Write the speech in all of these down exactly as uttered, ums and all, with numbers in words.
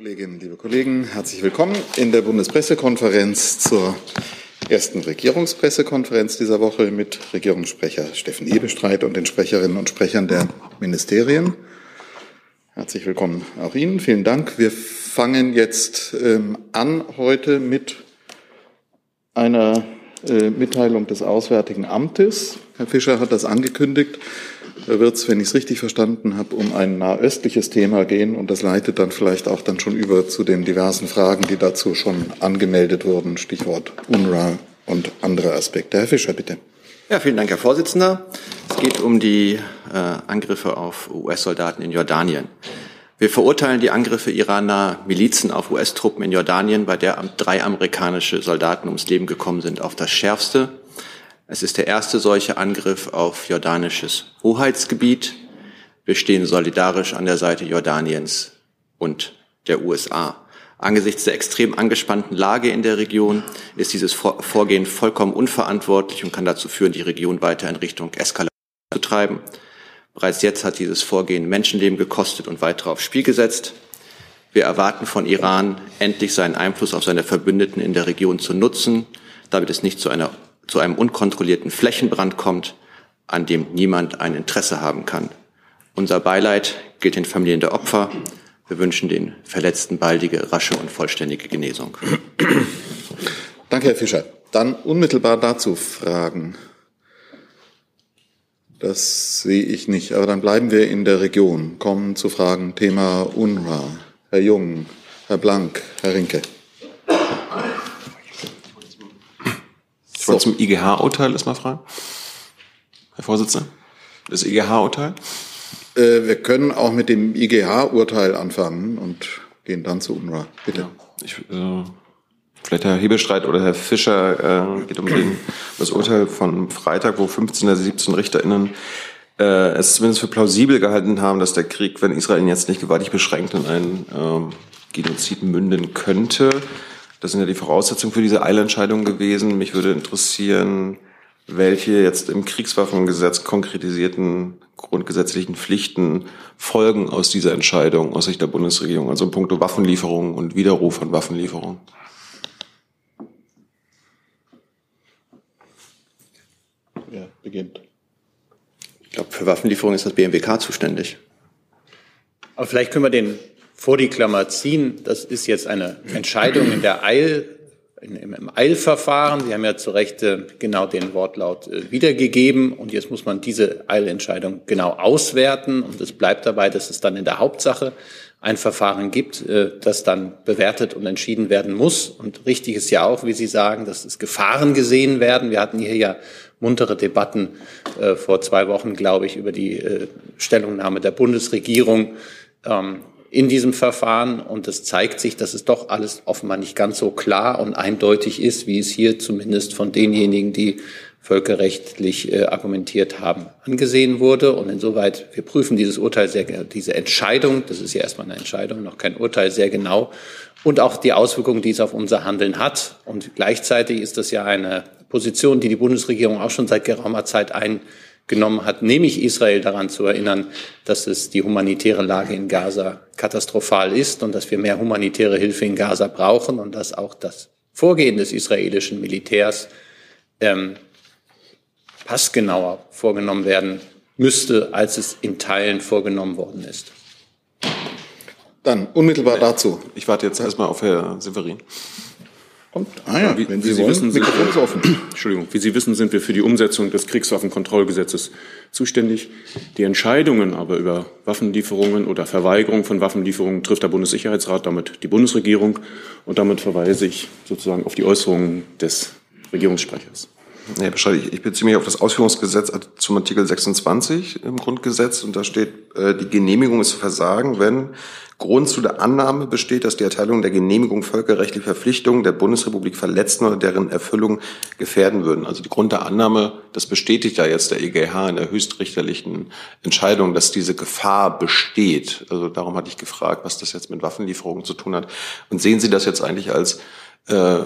Liebe Kolleginnen, liebe Kollegen, herzlich willkommen in der Bundespressekonferenz zur ersten Regierungspressekonferenz dieser Woche mit Regierungssprecher Steffen Hebestreit und den Sprecherinnen und Sprechern der Ministerien. Herzlich willkommen auch Ihnen. Vielen Dank. Wir fangen jetzt ähm, an heute mit einer äh, Mitteilung des Auswärtigen Amtes. Herr Fischer hat das angekündigt. Da wird es, wenn ich es richtig verstanden habe, um ein nahöstliches Thema gehen. Und das leitet dann vielleicht auch dann schon über zu den diversen Fragen, die dazu schon angemeldet wurden. Stichwort UNRWA und andere Aspekte. Herr Fischer, bitte. Ja, vielen Dank, Herr Vorsitzender. Es geht um die äh, Angriffe auf U S-Soldaten in Jordanien. Wir verurteilen die Angriffe iraner Milizen auf U S-Truppen in Jordanien, bei der drei amerikanische Soldaten ums Leben gekommen sind, auf das Schärfste. Es ist der erste solche Angriff auf jordanisches Hoheitsgebiet. Wir stehen solidarisch an der Seite Jordaniens und der U S A. Angesichts der extrem angespannten Lage in der Region ist dieses Vorgehen vollkommen unverantwortlich und kann dazu führen, die Region weiter in Richtung Eskalation zu treiben. Bereits jetzt hat dieses Vorgehen Menschenleben gekostet und weitere aufs Spiel gesetzt. Wir erwarten von Iran, endlich seinen Einfluss auf seine Verbündeten in der Region zu nutzen, damit es nicht zu einer zu einem unkontrollierten Flächenbrand kommt, an dem niemand ein Interesse haben kann. Unser Beileid gilt den Familien der Opfer. Wir wünschen den Verletzten baldige, rasche und vollständige Genesung. Danke, Herr Fischer. Dann unmittelbar dazu Fragen. Das sehe ich nicht, aber dann bleiben wir in der Region. Kommen zu Fragen Thema UNRWA. Herr Jung, Herr Blank, Herr Rinke. Ich wollte zum I G H-Urteil erstmal fragen, Herr Vorsitzender, das I G H-Urteil? Äh, wir können auch mit dem I G H-Urteil anfangen und gehen dann zu UNRWA. Bitte. Ja, ich, äh, vielleicht Herr Hebestreit oder Herr Fischer, äh, geht um den, das Urteil von Freitag, wo fünfzehn der siebzehn RichterInnen äh, es zumindest für plausibel gehalten haben, dass der Krieg, wenn Israel ihn jetzt nicht gewaltig beschränkt, in einen äh, Genozid münden könnte. Das sind ja die Voraussetzungen für diese Eilentscheidung gewesen. Mich würde interessieren, welche jetzt im Kriegswaffengesetz konkretisierten grundgesetzlichen Pflichten folgen aus dieser Entscheidung aus Sicht der Bundesregierung, also in puncto Waffenlieferungen und Widerruf von Waffenlieferungen. Ja, beginnt. Ich glaube, für Waffenlieferungen ist das B M W K zuständig. Aber vielleicht können wir den vor die Klammer ziehen, das ist jetzt eine Entscheidung in der Eil, in, im Eilverfahren. Sie haben ja zu Recht äh, genau den Wortlaut äh, wiedergegeben. Und jetzt muss man diese Eilentscheidung genau auswerten. Und es bleibt dabei, dass es dann in der Hauptsache ein Verfahren gibt, äh, das dann bewertet und entschieden werden muss. Und richtig ist ja auch, wie Sie sagen, dass es Gefahren gesehen werden. Wir hatten hier ja muntere Debatten äh, vor zwei Wochen, glaube ich, über die äh, Stellungnahme der Bundesregierung, ähm, in diesem Verfahren. Und es zeigt sich, dass es doch alles offenbar nicht ganz so klar und eindeutig ist, wie es hier zumindest von denjenigen, die völkerrechtlich äh, argumentiert haben, angesehen wurde. Und insoweit, wir prüfen dieses Urteil sehr, diese Entscheidung, das ist ja erstmal eine Entscheidung, noch kein Urteil, sehr genau. Und auch die Auswirkungen, die es auf unser Handeln hat. Und gleichzeitig ist das ja eine Position, die die Bundesregierung auch schon seit geraumer Zeit ein genommen hat, nämlich Israel daran zu erinnern, dass es die humanitäre Lage in Gaza katastrophal ist und dass wir mehr humanitäre Hilfe in Gaza brauchen und dass auch das Vorgehen des israelischen Militärs ähm, passgenauer vorgenommen werden müsste, als es in Teilen vorgenommen worden ist. Dann unmittelbar dazu. Ich warte jetzt erstmal auf Herrn Severin. Und, ah ja, wie, wenn Sie, wie Sie wollen, wissen, sind wir, offen. Entschuldigung, wie Sie wissen, sind wir für die Umsetzung des Kriegswaffenkontrollgesetzes zuständig. Die Entscheidungen aber über Waffenlieferungen oder Verweigerung von Waffenlieferungen trifft der Bundessicherheitsrat, damit die Bundesregierung. Und damit verweise ich sozusagen auf die Äußerungen des Regierungssprechers. Herr Bescheid, ich beziehe mich auf das Ausführungsgesetz zum Artikel sechsundzwanzig im Grundgesetz. Und da steht, die Genehmigung ist zu versagen, wenn Grund zu der Annahme besteht, dass die Erteilung der Genehmigung völkerrechtliche Verpflichtungen der Bundesrepublik verletzen oder deren Erfüllung gefährden würden. Also die Grund der Annahme, das bestätigt ja jetzt der I G H in der höchstrichterlichen Entscheidung, dass diese Gefahr besteht. Also darum hatte ich gefragt, was das jetzt mit Waffenlieferungen zu tun hat. Und sehen Sie das jetzt eigentlich als äh,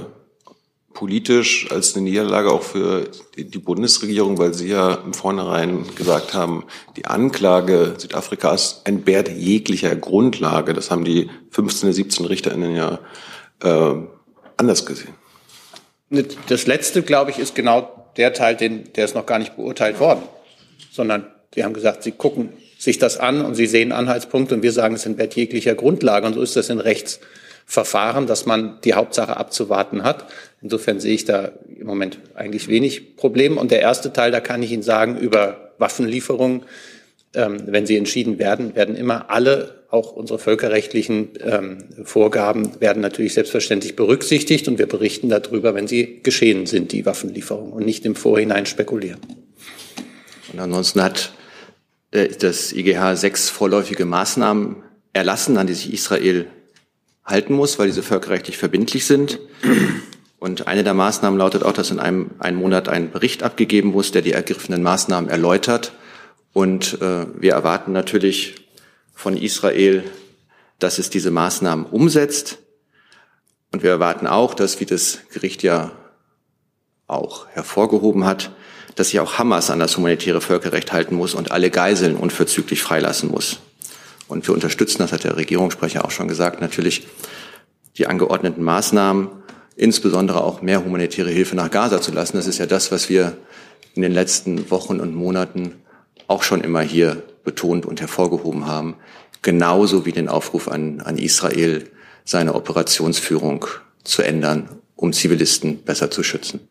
politisch als eine Niederlage auch für die Bundesregierung, weil Sie ja im Vornherein gesagt haben, die Anklage Südafrikas entbehrt jeglicher Grundlage. Das haben die fünfzehn, siebzehn RichterInnen ja äh, anders gesehen. Das Letzte, glaube ich, ist genau der Teil, den, der ist noch gar nicht beurteilt worden, sondern Sie haben gesagt, Sie gucken sich das an und Sie sehen Anhaltspunkte und wir sagen, es entbehrt jeglicher Grundlage. Und so ist das in Rechtsverfahren, dass man die Hauptsache abzuwarten hat. Insofern sehe ich da im Moment eigentlich wenig Probleme. Und der erste Teil, da kann ich Ihnen sagen, über Waffenlieferungen, ähm, wenn sie entschieden werden, werden immer alle, auch unsere völkerrechtlichen ähm, Vorgaben, werden natürlich selbstverständlich berücksichtigt. Und wir berichten darüber, wenn sie geschehen sind, die Waffenlieferungen, und nicht im Vorhinein spekulieren. Und ansonsten hat das I G H sechs vorläufige Maßnahmen erlassen, an die sich Israel halten muss, weil diese völkerrechtlich verbindlich sind. Und eine der Maßnahmen lautet auch, dass in einem, einem Monat ein Bericht abgegeben muss, der die ergriffenen Maßnahmen erläutert. Und äh, wir erwarten natürlich von Israel, dass es diese Maßnahmen umsetzt. Und wir erwarten auch, dass, wie das Gericht ja auch hervorgehoben hat, dass sich auch Hamas an das humanitäre Völkerrecht halten muss und alle Geiseln unverzüglich freilassen muss. Und wir unterstützen, das hat der Regierungssprecher auch schon gesagt, natürlich die angeordneten Maßnahmen, insbesondere auch mehr humanitäre Hilfe nach Gaza zu lassen. Das ist ja das, was wir in den letzten Wochen und Monaten auch schon immer hier betont und hervorgehoben haben, genauso wie den Aufruf an, an Israel, seine Operationsführung zu ändern, um Zivilisten besser zu schützen.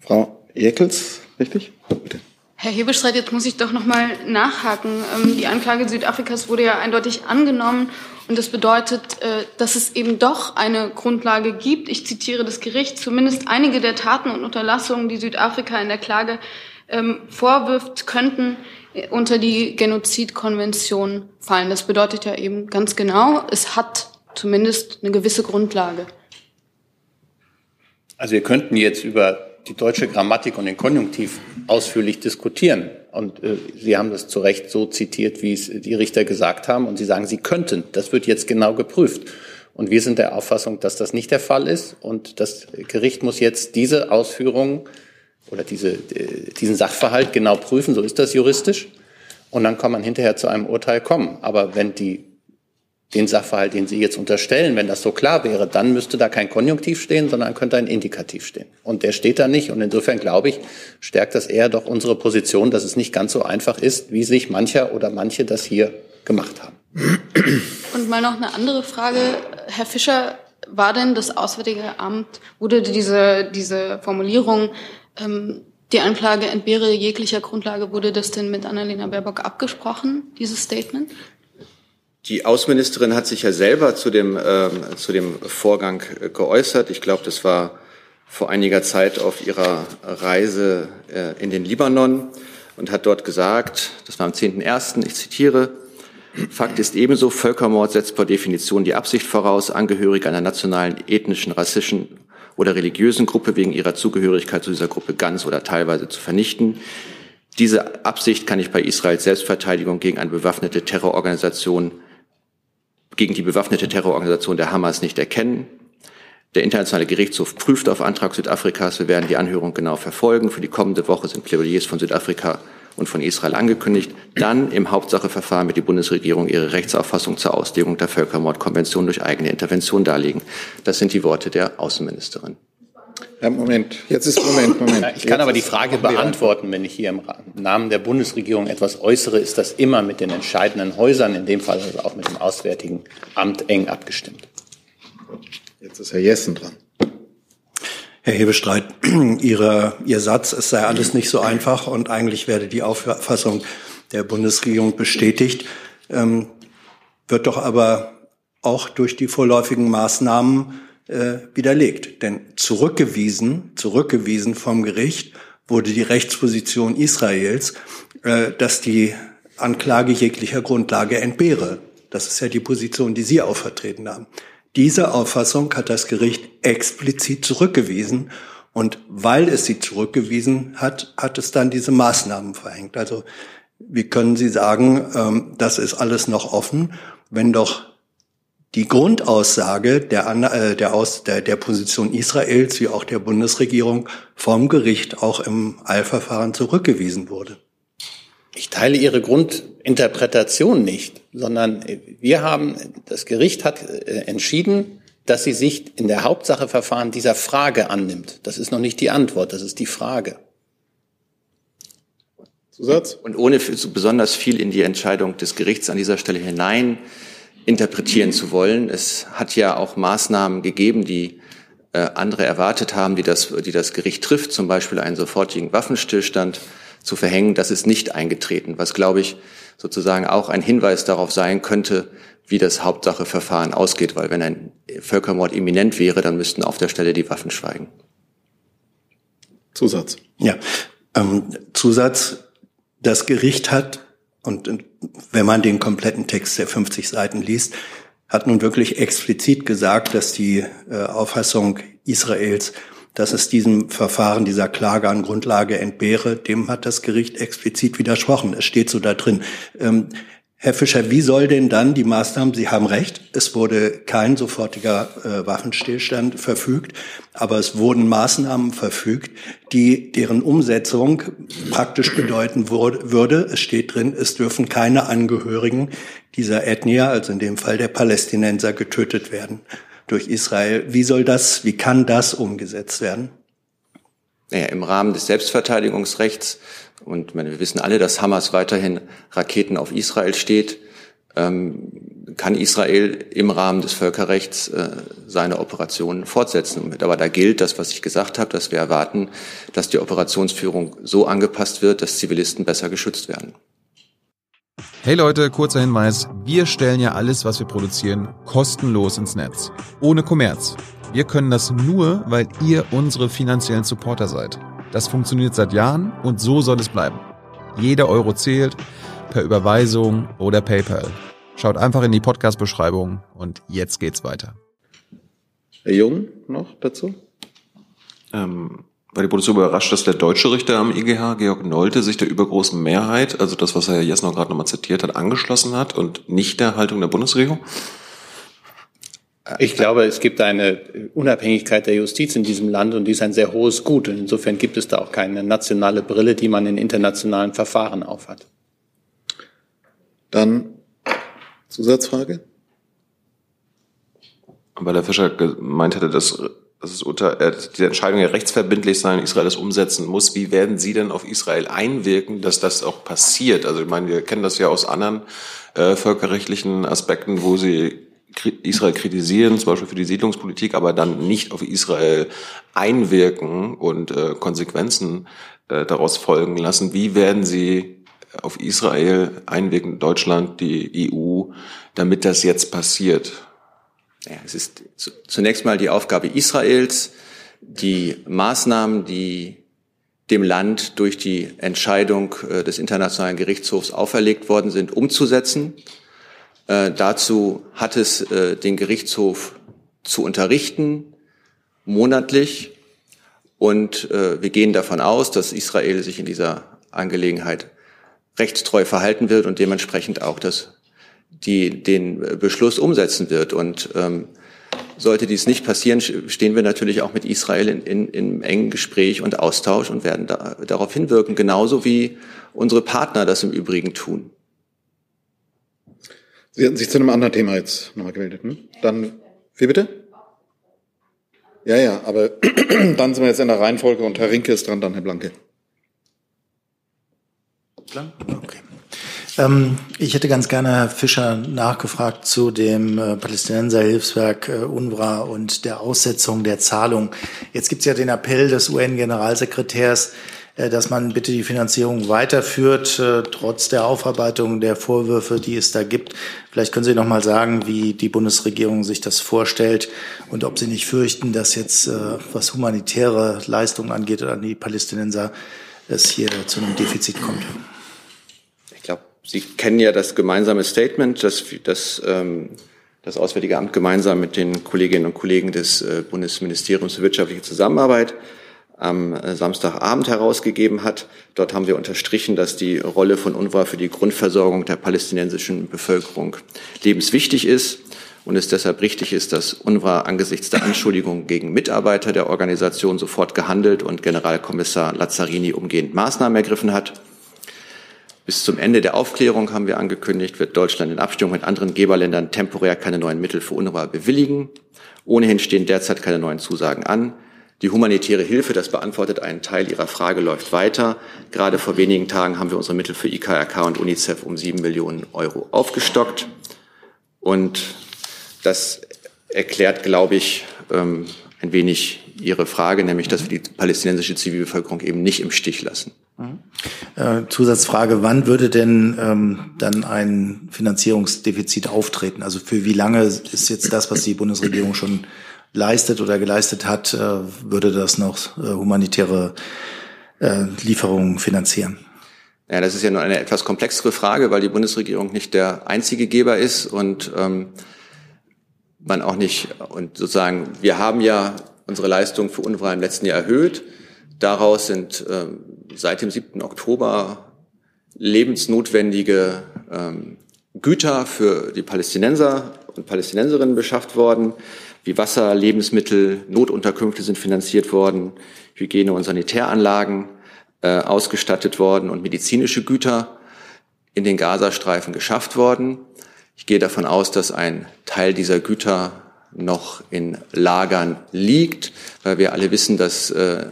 Frau Jekels, richtig? Bitte. Herr Hebestreit, jetzt muss ich doch noch mal nachhaken. Die Anklage Südafrikas wurde ja eindeutig angenommen und das bedeutet, dass es eben doch eine Grundlage gibt. Ich zitiere das Gericht: Zumindest einige der Taten und Unterlassungen, die Südafrika in der Klage vorwirft, könnten unter die Genozidkonvention fallen. Das bedeutet ja eben ganz genau, es hat zumindest eine gewisse Grundlage. Also wir könnten jetzt über die deutsche Grammatik und den Konjunktiv ausführlich diskutieren. Und äh, Sie haben das zu Recht so zitiert, wie es die Richter gesagt haben. Und Sie sagen, Sie könnten. Das wird jetzt genau geprüft. Und wir sind der Auffassung, dass das nicht der Fall ist. Und das Gericht muss jetzt diese Ausführungen oder diese, äh, diesen Sachverhalt genau prüfen. So ist das juristisch. Und dann kann man hinterher zu einem Urteil kommen. Aber wenn die den Sachverhalt, den Sie jetzt unterstellen, wenn das so klar wäre, dann müsste da kein Konjunktiv stehen, sondern könnte ein Indikativ stehen. Und der steht da nicht. Und insofern, glaube ich, stärkt das eher doch unsere Position, dass es nicht ganz so einfach ist, wie sich mancher oder manche das hier gemacht haben. Und mal noch eine andere Frage. Herr Fischer, war denn das Auswärtige Amt, wurde diese, diese Formulierung, ähm, die Anklage entbehre jeglicher Grundlage, wurde das denn mit Annalena Baerbock abgesprochen, dieses Statement? Die Außenministerin hat sich ja selber zu dem, äh, zu dem Vorgang äh, geäußert. Ich glaube, das war vor einiger Zeit auf ihrer Reise äh, in den Libanon und hat dort gesagt, das war am zehnten ersten, ich zitiere: Fakt ist ebenso, Völkermord setzt per Definition die Absicht voraus, Angehörige einer nationalen, ethnischen, rassischen oder religiösen Gruppe wegen ihrer Zugehörigkeit zu dieser Gruppe ganz oder teilweise zu vernichten. Diese Absicht kann nicht bei Israels Selbstverteidigung gegen eine bewaffnete Terrororganisation gegen die bewaffnete Terrororganisation der Hamas nicht erkennen. Der Internationale Gerichtshof prüft auf Antrag Südafrikas. Wir werden die Anhörung genau verfolgen. Für die kommende Woche sind Plädoyers von Südafrika und von Israel angekündigt. Dann im Hauptsacheverfahren wird die Bundesregierung ihre Rechtsauffassung zur Auslegung der Völkermordkonvention durch eigene Intervention darlegen. Das sind die Worte der Außenministerin. Ja, Moment, jetzt ist Moment, Moment. Ja, ich kann jetzt aber die Frage beantworten, wenn ich hier im Namen der Bundesregierung etwas äußere, ist das immer mit den entscheidenden Häusern, in dem Fall also auch mit dem Auswärtigen Amt, eng abgestimmt. Jetzt ist Herr Jessen dran. Herr Hebestreit, Ihre, Ihr Satz, es sei alles nicht so einfach und eigentlich werde die Auffassung der Bundesregierung bestätigt, ähm, wird doch aber auch durch die vorläufigen Maßnahmen widerlegt. Denn zurückgewiesen, zurückgewiesen vom Gericht wurde die Rechtsposition Israels, dass die Anklage jeglicher Grundlage entbehre. Das ist ja die Position, die Sie auch vertreten haben. Diese Auffassung hat das Gericht explizit zurückgewiesen. Und weil es sie zurückgewiesen hat, hat es dann diese Maßnahmen verhängt. Also wie können Sie sagen, das ist alles noch offen, wenn doch Die Grundaussage der, äh, der, Aus, der, der Position Israels wie auch der Bundesregierung vom Gericht auch im Eilverfahren zurückgewiesen wurde. Ich teile Ihre Grundinterpretation nicht, sondern wir haben, das Gericht hat entschieden, dass sie sich in der Hauptsacheverfahren dieser Frage annimmt. Das ist noch nicht die Antwort, das ist die Frage. Zusatz? Und ohne besonders viel in die Entscheidung des Gerichts an dieser Stelle hinein interpretieren zu wollen. Es hat ja auch Maßnahmen gegeben, die äh, andere erwartet haben, die das, die das Gericht trifft, zum Beispiel einen sofortigen Waffenstillstand zu verhängen. Das ist nicht eingetreten, was, glaube ich, sozusagen auch ein Hinweis darauf sein könnte, wie das Hauptsacheverfahren ausgeht. Weil wenn ein Völkermord imminent wäre, dann müssten auf der Stelle die Waffen schweigen. Zusatz. Ja, ähm, Zusatz. Das Gericht hat, und wenn man den kompletten Text der fünfzig Seiten liest, hat nun wirklich explizit gesagt, dass die äh, Auffassung Israels, dass es diesem Verfahren, dieser Klage an Grundlage entbehre, dem hat das Gericht explizit widersprochen. Es steht so da drin. Ähm, Herr Fischer, wie soll denn dann die Maßnahmen, Sie haben recht, es wurde kein sofortiger äh, Waffenstillstand verfügt, aber es wurden Maßnahmen verfügt, die deren Umsetzung praktisch bedeuten würde, es steht drin, es dürfen keine Angehörigen dieser Ethnie, also in dem Fall der Palästinenser, getötet werden durch Israel. Wie soll das, wie kann das umgesetzt werden? Naja, im Rahmen des Selbstverteidigungsrechts, und wir wissen alle, dass Hamas weiterhin Raketen auf Israel steht, kann Israel im Rahmen des Völkerrechts seine Operationen fortsetzen. Aber da gilt das, was ich gesagt habe, dass wir erwarten, dass die Operationsführung so angepasst wird, dass Zivilisten besser geschützt werden. Hey Leute, kurzer Hinweis. Wir stellen ja alles, was wir produzieren, kostenlos ins Netz. Ohne Kommerz. Wir können das nur, weil ihr unsere finanziellen Supporter seid. Das funktioniert seit Jahren und so soll es bleiben. Jeder Euro zählt, per Überweisung oder PayPal. Schaut einfach in die Podcast-Beschreibung und jetzt geht's weiter. Herr Jung, noch dazu? Ähm, war die Bundesregierung überrascht, dass der deutsche Richter am I G H, Georg Nolte, sich der übergroßen Mehrheit, also das, was Herr Jessner gerade nochmal zitiert hat, angeschlossen hat und nicht der Haltung der Bundesregierung? Ich glaube, es gibt eine Unabhängigkeit der Justiz in diesem Land und die ist ein sehr hohes Gut. Und insofern gibt es da auch keine nationale Brille, die man in internationalen Verfahren aufhat. Dann Zusatzfrage? Weil Herr Fischer gemeint hätte, dass, dass die Entscheidung ja rechtsverbindlich sein, Israel das umsetzen muss. Wie werden Sie denn auf Israel einwirken, dass das auch passiert? Also ich meine, wir kennen das ja aus anderen äh, völkerrechtlichen Aspekten, wo Sie Israel kritisieren, zum Beispiel für die Siedlungspolitik, aber dann nicht auf Israel einwirken und äh, Konsequenzen äh, daraus folgen lassen. Wie werden Sie auf Israel einwirken, Deutschland, die E U, damit das jetzt passiert? Ja, es ist zunächst mal die Aufgabe Israels, die Maßnahmen, die dem Land durch die Entscheidung äh, des Internationalen Gerichtshofs auferlegt worden sind, umzusetzen. Äh, dazu hat es äh, den Gerichtshof zu unterrichten, monatlich. Und äh, wir gehen davon aus, dass Israel sich in dieser Angelegenheit rechtstreu verhalten wird und dementsprechend auch das, die, den Beschluss umsetzen wird. Und ähm, sollte dies nicht passieren, stehen wir natürlich auch mit Israel in, in, in engen Gespräch und Austausch und werden da, darauf hinwirken, genauso wie unsere Partner das im Übrigen tun. Sie hatten sich zu einem anderen Thema jetzt nochmal gemeldet. Hm? Dann, wie bitte? Ja, ja, aber dann sind wir jetzt in der Reihenfolge und Herr Rinke ist dran, dann Herr Blanke. Okay. Ähm, ich hätte ganz gerne, Herr Fischer, nachgefragt zu dem äh, Palästinenser-Hilfswerk äh, UNRWA und der Aussetzung der Zahlung. Jetzt gibt es ja den Appell des U N-Generalsekretärs, dass man bitte die Finanzierung weiterführt, trotz der Aufarbeitung der Vorwürfe, die es da gibt. Vielleicht können Sie noch mal sagen, wie die Bundesregierung sich das vorstellt und ob Sie nicht fürchten, dass jetzt, was humanitäre Leistungen angeht an die Palästinenser, es hier zu einem Defizit kommt. Ich glaube, Sie kennen ja das gemeinsame Statement, das, das ähm, das Auswärtige Amt gemeinsam mit den Kolleginnen und Kollegen des äh, Bundesministeriums für wirtschaftliche Zusammenarbeit am Samstagabend herausgegeben hat. Dort haben wir unterstrichen, dass die Rolle von UNRWA für die Grundversorgung der palästinensischen Bevölkerung lebenswichtig ist und es deshalb richtig ist, dass UNRWA angesichts der Anschuldigungen gegen Mitarbeiter der Organisation sofort gehandelt und Generalkommissar Lazzarini umgehend Maßnahmen ergriffen hat. Bis zum Ende der Aufklärung, haben wir angekündigt, wird Deutschland in Abstimmung mit anderen Geberländern temporär keine neuen Mittel für UNRWA bewilligen. Ohnehin stehen derzeit keine neuen Zusagen an. Die humanitäre Hilfe, das beantwortet einen Teil Ihrer Frage, läuft weiter. Gerade vor wenigen Tagen haben wir unsere Mittel für I K R K und UNICEF um sieben Millionen Euro aufgestockt. Und das erklärt, glaube ich, ein wenig Ihre Frage, nämlich, dass wir die palästinensische Zivilbevölkerung eben nicht im Stich lassen. Zusatzfrage, wann würde denn ähm, dann ein Finanzierungsdefizit auftreten? Also für wie lange ist jetzt das, was die Bundesregierung schon leistet oder geleistet hat, äh, würde das noch äh, humanitäre äh, Lieferungen finanzieren? Ja, das ist ja nur eine etwas komplexere Frage, weil die Bundesregierung nicht der einzige Geber ist und ähm, man auch nicht, und sozusagen, wir haben ja unsere Leistung für UNRWA im letzten Jahr erhöht. Daraus sind ähm, seit dem siebten Oktober lebensnotwendige ähm, Güter für die Palästinenser und Palästinenserinnen beschafft worden, wie Wasser, Lebensmittel, Notunterkünfte sind finanziert worden, Hygiene- und Sanitäranlagen äh, ausgestattet worden und medizinische Güter in den Gazastreifen geschafft worden. Ich gehe davon aus, dass ein Teil dieser Güter noch in Lagern liegt, weil wir alle wissen, dass äh,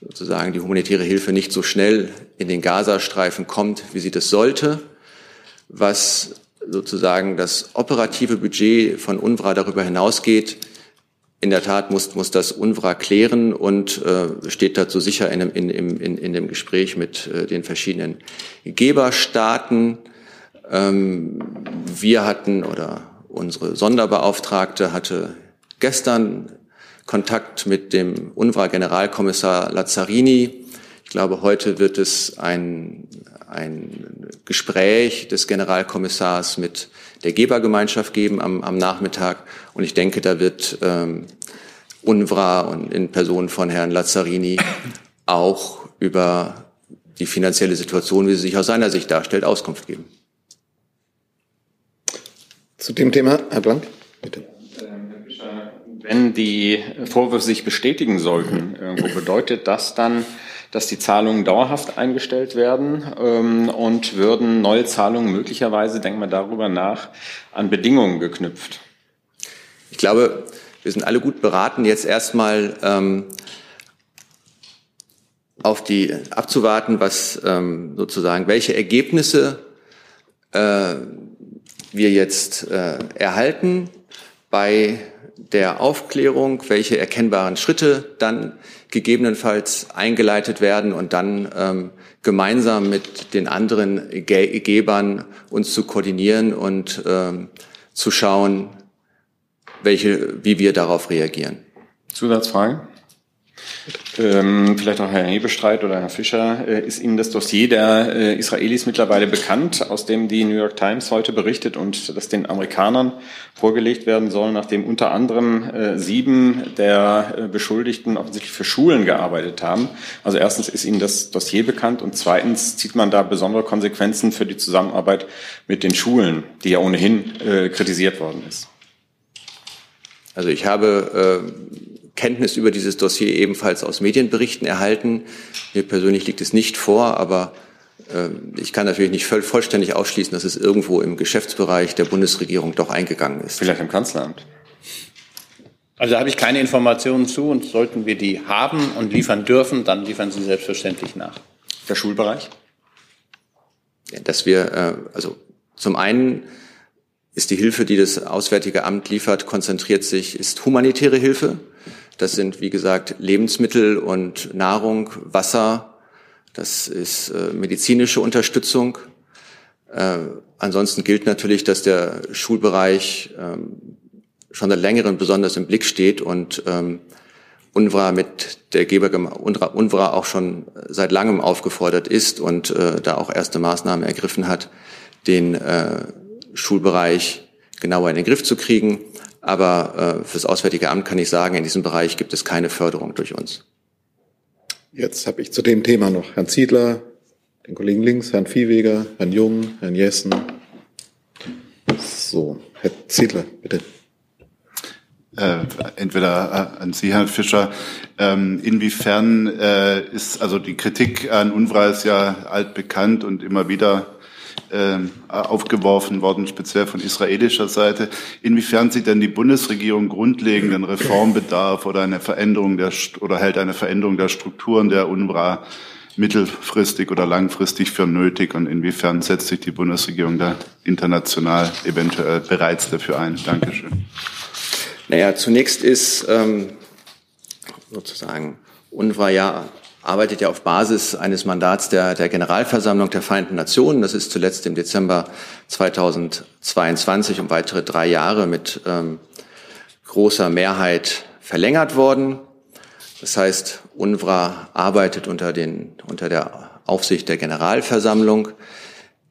sozusagen die humanitäre Hilfe nicht so schnell in den Gazastreifen kommt, wie sie das sollte, was sozusagen das operative Budget von UNRWA darüber hinausgeht. In der Tat muss, muss das UNRWA klären und äh, steht dazu sicher in, in, in, in dem Gespräch mit äh, den verschiedenen Geberstaaten. Ähm, wir hatten, oder unsere Sonderbeauftragte hatte gestern Kontakt mit dem UNRWA-Generalkommissar Lazzarini. Ich glaube, heute wird es ein, ein Gespräch des Generalkommissars mit der Gebergemeinschaft geben am, am Nachmittag. Und ich denke, da wird ähm, UNRWA und in Person von Herrn Lazzarini auch über die finanzielle Situation, wie sie sich aus seiner Sicht darstellt, Auskunft geben. Zu dem Thema, Herr Blank, bitte. Wenn die Vorwürfe sich bestätigen sollten, irgendwo, bedeutet das dann, dass die Zahlungen dauerhaft eingestellt werden ähm, und würden neue Zahlungen möglicherweise, denken wir darüber nach, an Bedingungen geknüpft? Ich glaube, wir sind alle gut beraten, jetzt erstmal ähm, auf die abzuwarten, was ähm, sozusagen, welche Ergebnisse äh, wir jetzt äh, erhalten bei der Aufklärung, welche erkennbaren Schritte dann gegebenenfalls eingeleitet werden und dann ähm, gemeinsam mit den anderen Ge- Gebern uns zu koordinieren und ähm, zu schauen, welche, wie wir darauf reagieren. Zusatzfrage? Ähm, vielleicht auch Herr Hebestreit oder Herr Fischer. Äh, ist Ihnen das Dossier der äh, Israelis mittlerweile bekannt, aus dem die New York Times heute berichtet und das den Amerikanern vorgelegt werden soll, nachdem unter anderem äh, sieben der äh, Beschuldigten offensichtlich für Schulen gearbeitet haben? Also erstens, ist Ihnen das Dossier bekannt? Und zweitens, zieht man da besondere Konsequenzen für die Zusammenarbeit mit den Schulen, die ja ohnehin äh, kritisiert worden ist? Also ich habe äh Kenntnis über dieses Dossier ebenfalls aus Medienberichten erhalten. Mir persönlich liegt es nicht vor, aber äh, ich kann natürlich nicht voll, vollständig ausschließen, dass es irgendwo im Geschäftsbereich der Bundesregierung doch eingegangen ist. Vielleicht im Kanzleramt. Also da habe ich keine Informationen zu, und sollten wir die haben und liefern dürfen, dann liefern sie selbstverständlich nach. Der Schulbereich? Ja, dass wir, äh, also zum einen ist die Hilfe, die das Auswärtige Amt liefert, konzentriert sich, ist humanitäre Hilfe. Das sind, wie gesagt, Lebensmittel und Nahrung, Wasser, das ist äh, medizinische Unterstützung. Äh, ansonsten gilt natürlich, dass der Schulbereich ähm, schon seit längerem besonders im Blick steht und ähm, UNRWA mit der Gebergeme- UNRWA, UNRWA auch schon seit langem aufgefordert ist und äh, da auch erste Maßnahmen ergriffen hat, den äh, Schulbereich genauer in den Griff zu kriegen. Aber äh, fürs Auswärtige Amt kann ich sagen, in diesem Bereich gibt es keine Förderung durch uns. Jetzt habe ich zu dem Thema noch Herrn Ziedler, den Kollegen links, Herrn Viehweger, Herrn Jung, Herrn Jessen. So, Herr Ziedler, bitte. Äh, entweder an Sie, Herr Fischer. Ähm, inwiefern äh, ist, also die Kritik an UNRWA ist ja altbekannt und immer wieder äh, aufgeworfen worden, speziell von israelischer Seite. Inwiefern sieht denn die Bundesregierung grundlegenden Reformbedarf oder eine Veränderung der oder hält eine Veränderung der Strukturen der UNRWA mittelfristig oder langfristig für nötig und inwiefern setzt sich die Bundesregierung da international eventuell bereits dafür ein? Dankeschön. Naja, zunächst ist ähm, sozusagen UNRWA ja, arbeitet ja auf Basis eines Mandats der, der Generalversammlung der Vereinten Nationen. Das ist zuletzt im Dezember zweitausendzweiundzwanzig um weitere drei Jahre mit ähm, großer Mehrheit verlängert worden. Das heißt, UNRWA arbeitet unter, den, unter der Aufsicht der Generalversammlung,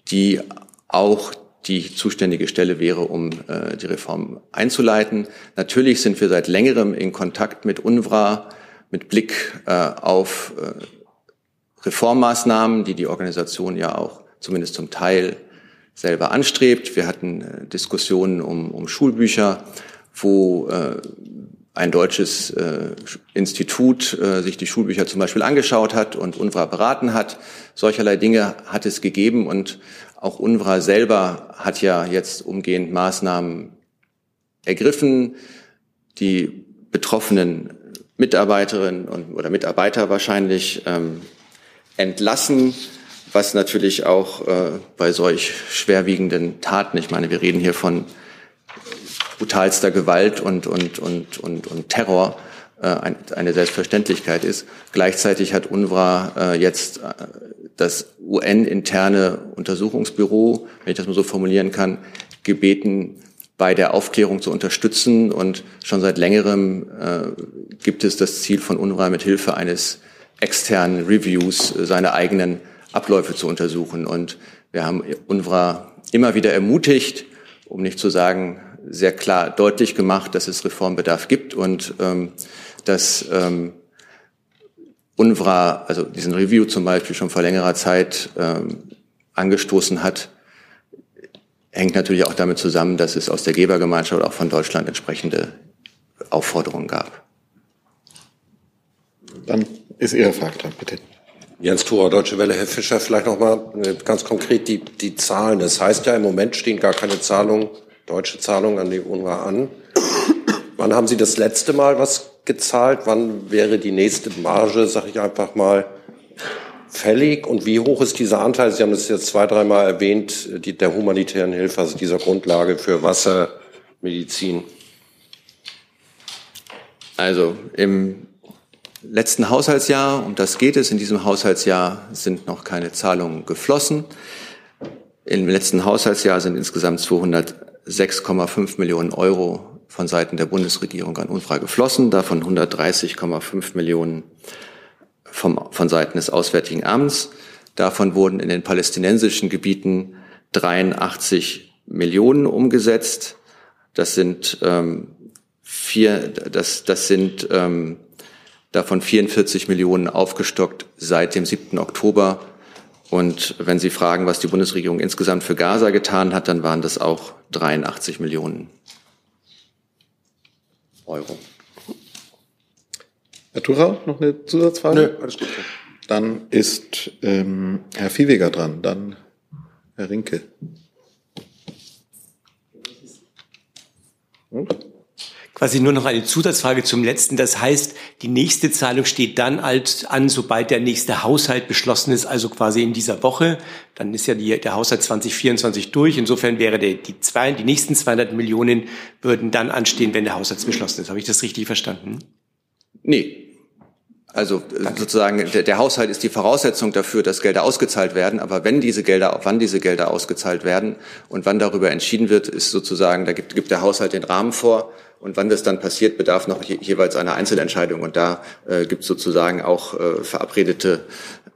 die auch die zuständige Stelle wäre, um äh, die Reform einzuleiten. Natürlich sind wir seit längerem in Kontakt mit UNRWA, mit Blick äh, auf äh, Reformmaßnahmen, die die Organisation ja auch zumindest zum Teil selber anstrebt. Wir hatten äh, Diskussionen um, um Schulbücher, wo äh, ein deutsches äh, Institut äh, sich die Schulbücher zum Beispiel angeschaut hat und UNRWA beraten hat. Solcherlei Dinge hat es gegeben und auch UNRWA selber hat ja jetzt umgehend Maßnahmen ergriffen. Die betroffenen Mitarbeiterinnen und, oder Mitarbeiter wahrscheinlich ähm, entlassen, was natürlich auch äh, bei solch schwerwiegenden Taten, ich meine, wir reden hier von brutalster Gewalt und, und, und, und, und Terror äh, eine Selbstverständlichkeit ist. Gleichzeitig hat UNRWA äh, jetzt äh, das U N-interne Untersuchungsbüro, wenn ich das mal so formulieren kann, gebeten, bei der Aufklärung zu unterstützen. Und schon seit längerem äh, gibt es das Ziel von UNRWA, mit Hilfe eines externen Reviews äh, seine eigenen Abläufe zu untersuchen. Und wir haben UNRWA immer wieder ermutigt, um nicht zu sagen, sehr klar deutlich gemacht, dass es Reformbedarf gibt und ähm, dass ähm, UNRWA, also diesen Review zum Beispiel schon vor längerer Zeit ähm, angestoßen hat, hängt natürlich auch damit zusammen, dass es aus der Gebergemeinschaft auch von Deutschland entsprechende Aufforderungen gab. Dann ist Ihre Frage dran, bitte. Jens Thurer, Deutsche Welle. Herr Fischer, vielleicht nochmal ganz konkret die, die Zahlen. Das heißt ja, im Moment stehen gar keine Zahlungen, deutsche Zahlungen an die UNRWA an. Wann haben Sie das letzte Mal was gezahlt? Wann wäre die nächste Marge, sage ich einfach mal, fällig? Und wie hoch ist dieser Anteil? Sie haben das jetzt zwei, dreimal erwähnt, die, der humanitären Hilfe, also dieser Grundlage für Wasser, Medizin. Also im letzten Haushaltsjahr, um das geht es, in diesem Haushaltsjahr sind noch keine Zahlungen geflossen. Im letzten Haushaltsjahr sind insgesamt zweihundertsechs Komma fünf Millionen Euro von Seiten der Bundesregierung an UNRWA geflossen, davon hundertdreißig Komma fünf Millionen vom, von Seiten des Auswärtigen Amts. Davon wurden in den palästinensischen Gebieten dreiundachtzig Millionen umgesetzt. Das sind ähm, vier, das, das sind ähm, davon vierundvierzig Millionen aufgestockt seit dem siebten Oktober. Und wenn Sie fragen, was die Bundesregierung insgesamt für Gaza getan hat, dann waren das auch dreiundachtzig Millionen Euro. Herr Tuchau, noch eine Zusatzfrage? Nö, alles gut. Dann ist ähm, Herr Viehweger dran, dann Herr Rinke. Hm? Quasi nur noch eine Zusatzfrage zum letzten. Das heißt, die nächste Zahlung steht dann als an, sobald der nächste Haushalt beschlossen ist, also quasi in dieser Woche. Dann ist ja die, der Haushalt zweitausendvierundzwanzig durch. Insofern wäre der, die, zwei, die nächsten zweihundert Millionen würden dann anstehen, wenn der Haushalt beschlossen ist. Habe ich das richtig verstanden? Nee. Also Danke. sozusagen der, der Haushalt ist die Voraussetzung dafür, dass Gelder ausgezahlt werden. Aber wenn diese Gelder, wann diese Gelder ausgezahlt werden und wann darüber entschieden wird, ist sozusagen, da gibt, gibt der Haushalt den Rahmen vor. Und wann das dann passiert, bedarf noch je, jeweils einer Einzelentscheidung. Und da äh, gibt es sozusagen auch äh, verabredete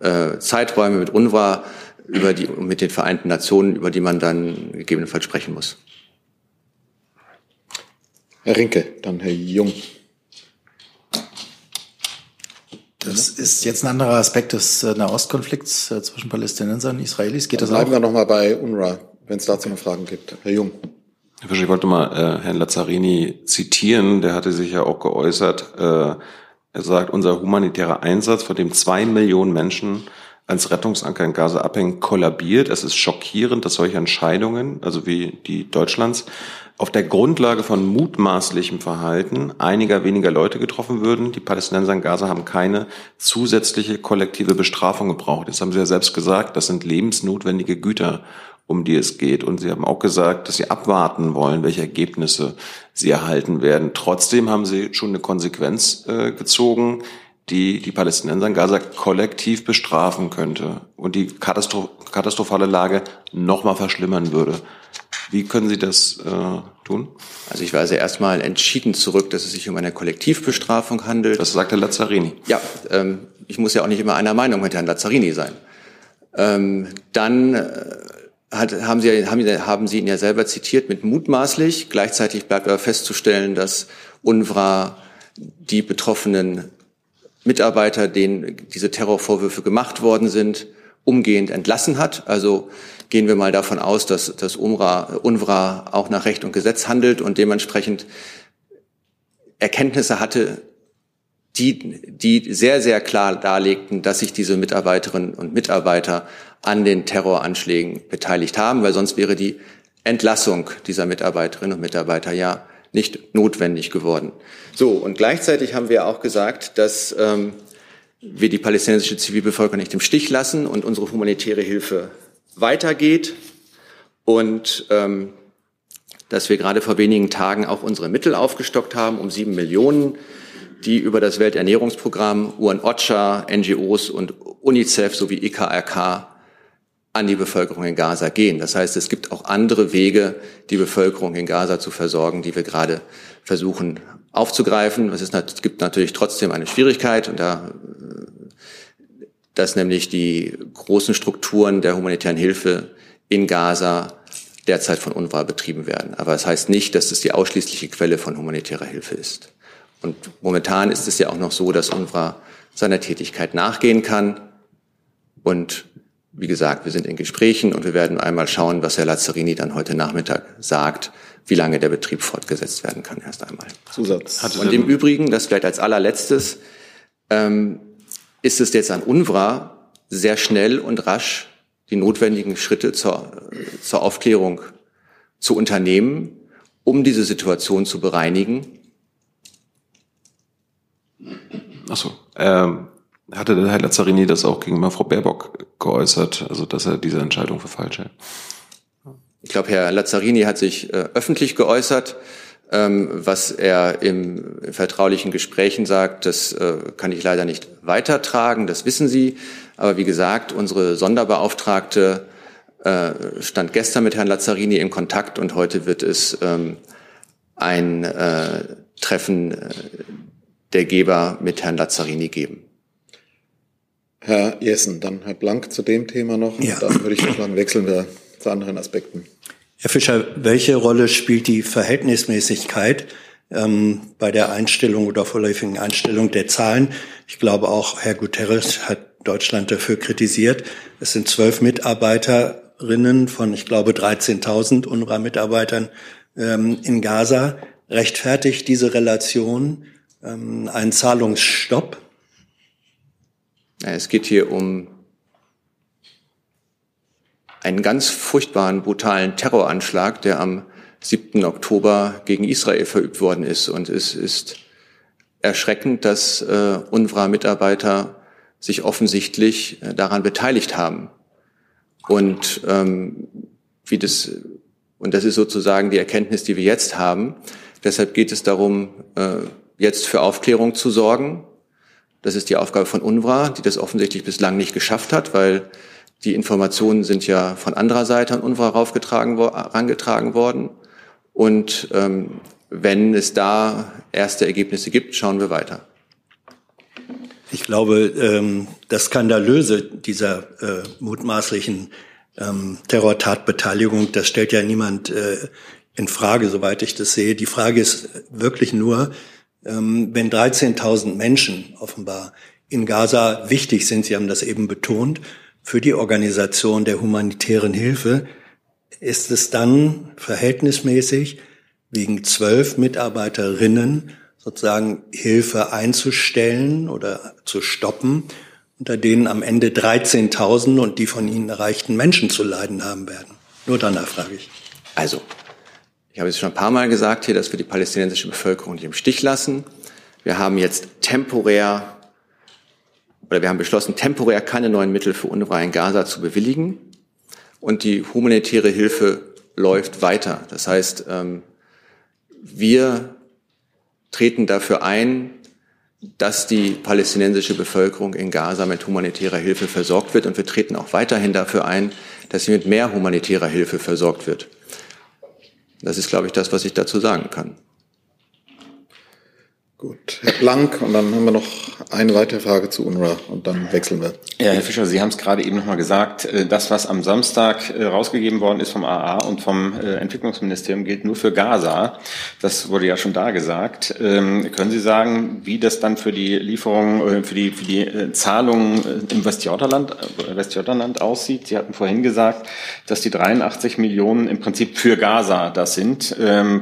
äh, Zeiträume mit UNRWA über die, mit den Vereinten Nationen, über die man dann gegebenenfalls sprechen muss. Herr Rinke, dann Herr Jung. Das ist jetzt ein anderer Aspekt des äh, Nahostkonflikts äh, zwischen Palästinensern und Israelis. Geht dann das bleiben auch? Bleiben wir nochmal bei UNRWA, wenn es dazu noch Fragen gibt. Herr Jung. Herr Fischer, ich wollte mal äh, Herrn Lazzarini zitieren, der hatte sich ja auch geäußert. Äh, er sagt, unser humanitärer Einsatz, von dem zwei Millionen Menschen als Rettungsanker in Gaza abhängen, kollabiert. Es ist schockierend, dass solche Entscheidungen, also wie die Deutschlands, auf der Grundlage von mutmaßlichem Verhalten einiger weniger Leute getroffen würden. Die Palästinenser in Gaza haben keine zusätzliche kollektive Bestrafung gebraucht. Das haben Sie ja selbst gesagt, das sind lebensnotwendige Güter, um die es geht. Und Sie haben auch gesagt, dass Sie abwarten wollen, welche Ergebnisse Sie erhalten werden. Trotzdem haben Sie schon eine Konsequenz äh, gezogen, die die Palästinenser in Gaza kollektiv bestrafen könnte und die katastro- katastrophale Lage noch mal verschlimmern würde. Wie können Sie das äh, tun? Also ich weise erstmal entschieden zurück, dass es sich um eine Kollektivbestrafung handelt. Das sagt Herr Lazzarini. Ja, ähm, ich muss ja auch nicht immer einer Meinung mit Herrn Lazzarini sein. Ähm, dann hat, haben, Sie, haben, haben Sie ihn ja selber zitiert mit mutmaßlich. Gleichzeitig bleibt aber festzustellen, dass UNRWA die betroffenen Mitarbeiter, denen diese Terrorvorwürfe gemacht worden sind, umgehend entlassen hat. Also gehen wir mal davon aus, dass das UNRWA auch nach Recht und Gesetz handelt und dementsprechend Erkenntnisse hatte, die, die sehr, sehr klar darlegten, dass sich diese Mitarbeiterinnen und Mitarbeiter an den Terroranschlägen beteiligt haben, weil sonst wäre die Entlassung dieser Mitarbeiterinnen und Mitarbeiter ja nicht notwendig geworden. So, und gleichzeitig haben wir auch gesagt, dass ähm, wir die palästinensische Zivilbevölkerung nicht im Stich lassen und unsere humanitäre Hilfe weitergeht und ähm, dass wir gerade vor wenigen Tagen auch unsere Mittel aufgestockt haben um sieben Millionen, die über das Welternährungsprogramm, UNOCHA, N G Os und UNICEF sowie I K R K an die Bevölkerung in Gaza gehen. Das heißt, es gibt auch andere Wege, die Bevölkerung in Gaza zu versorgen, die wir gerade versuchen aufzugreifen. Es, ist, es gibt natürlich trotzdem eine Schwierigkeit, und da, dass nämlich die großen Strukturen der humanitären Hilfe in Gaza derzeit von UNRWA betrieben werden. Aber das heißt nicht, dass es die ausschließliche Quelle von humanitärer Hilfe ist. Und momentan ist es ja auch noch so, dass UNRWA seiner Tätigkeit nachgehen kann. Und wie gesagt, wir sind in Gesprächen und wir werden einmal schauen, was Herr Lazzarini dann heute Nachmittag sagt, wie lange der Betrieb fortgesetzt werden kann, erst einmal. Zusatz. Und im Übrigen, das vielleicht als allerletztes, ähm, ist es jetzt an UNRWA, sehr schnell und rasch die notwendigen Schritte zur, äh, zur Aufklärung zu unternehmen, um diese Situation zu bereinigen. Ach so, ähm. Hatte der Herr Lazzarini das auch gegenüber Frau Baerbock geäußert, also dass er diese Entscheidung für falsch hält? Ich glaube, Herr Lazzarini hat sich äh, öffentlich geäußert. Ähm, was er im, in vertraulichen Gesprächen sagt, das äh, kann ich leider nicht weitertragen, das wissen Sie. Aber wie gesagt, unsere Sonderbeauftragte äh, stand gestern mit Herrn Lazzarini in Kontakt und heute wird es ähm, ein äh, Treffen äh, der Geber mit Herrn Lazzarini geben. Herr Jessen, dann Herr Blank zu dem Thema noch. Ja. Dann würde ich vorschlagen, wechseln wir zu anderen Aspekten. Herr Fischer, welche Rolle spielt die Verhältnismäßigkeit ähm, bei der Einstellung oder vorläufigen Einstellung der Zahlen? Ich glaube auch, Herr Guterres hat Deutschland dafür kritisiert. Es sind zwölf Mitarbeiterinnen von, ich glaube, dreizehntausend UNRWA-Mitarbeitern ähm, in Gaza. Rechtfertigt diese Relation ähm, einen Zahlungsstopp? Es geht hier um einen ganz furchtbaren, brutalen Terroranschlag, der am siebten Oktober gegen Israel verübt worden ist. Und es ist erschreckend, dass äh, UNRWA-Mitarbeiter sich offensichtlich äh, daran beteiligt haben. Und ähm, wie das, und das ist sozusagen die Erkenntnis, die wir jetzt haben. Deshalb geht es darum, äh, jetzt für Aufklärung zu sorgen. Das ist die Aufgabe von UNRWA, die das offensichtlich bislang nicht geschafft hat, weil die Informationen sind ja von anderer Seite an UNRWA raufgetragen, herangetragen worden. Und ähm, wenn es da erste Ergebnisse gibt, schauen wir weiter. Ich glaube, ähm, das Skandalöse dieser äh, mutmaßlichen ähm, Terrortatbeteiligung, das stellt ja niemand äh, in Frage, soweit ich das sehe. Die Frage ist wirklich nur, wenn dreizehntausend Menschen offenbar in Gaza wichtig sind, Sie haben das eben betont, für die Organisation der humanitären Hilfe, ist es dann verhältnismäßig, wegen zwölf Mitarbeiterinnen sozusagen Hilfe einzustellen oder zu stoppen, unter denen am Ende dreizehntausend und die von ihnen erreichten Menschen zu leiden haben werden. Nur danach frage ich. Also, ich habe jetzt schon ein paar Mal gesagt hier, dass wir die palästinensische Bevölkerung nicht im Stich lassen. Wir haben jetzt temporär, oder wir haben beschlossen, temporär keine neuen Mittel für UNRWA in Gaza zu bewilligen. Und die humanitäre Hilfe läuft weiter. Das heißt, wir treten dafür ein, dass die palästinensische Bevölkerung in Gaza mit humanitärer Hilfe versorgt wird. Und wir treten auch weiterhin dafür ein, dass sie mit mehr humanitärer Hilfe versorgt wird. Das ist, glaube ich, das, was ich dazu sagen kann. Gut, Herr Blank, und dann haben wir noch eine weitere Frage zu UNRWA und dann wechseln wir. Ja, Herr Fischer, Sie haben es gerade eben nochmal gesagt, das, was am Samstag rausgegeben worden ist vom A A und vom Entwicklungsministerium, gilt nur für Gaza. Das wurde ja schon da gesagt. Können Sie sagen, wie das dann für die Lieferungen, für die, für die Zahlungen im Westjordanland, Westjordanland aussieht? Sie hatten vorhin gesagt, dass die dreiundachtzig Millionen im Prinzip für Gaza das sind.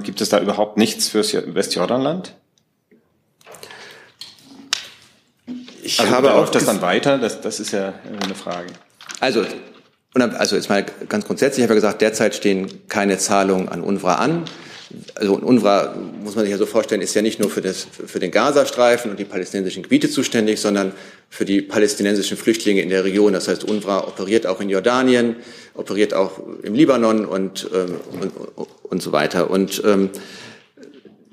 Gibt es da überhaupt nichts fürs Westjordanland? Ich also habe auch das dann weiter, das, das ist ja eine Frage. Also, also jetzt mal ganz grundsätzlich, ich habe ja gesagt, derzeit stehen keine Zahlungen an UNRWA an. Also UNRWA, muss man sich ja so vorstellen, ist ja nicht nur für, das, für den Gazastreifen und die palästinensischen Gebiete zuständig, sondern für die palästinensischen Flüchtlinge in der Region. Das heißt, UNRWA operiert auch in Jordanien, operiert auch im Libanon und, ähm, und, und so weiter. Und ähm,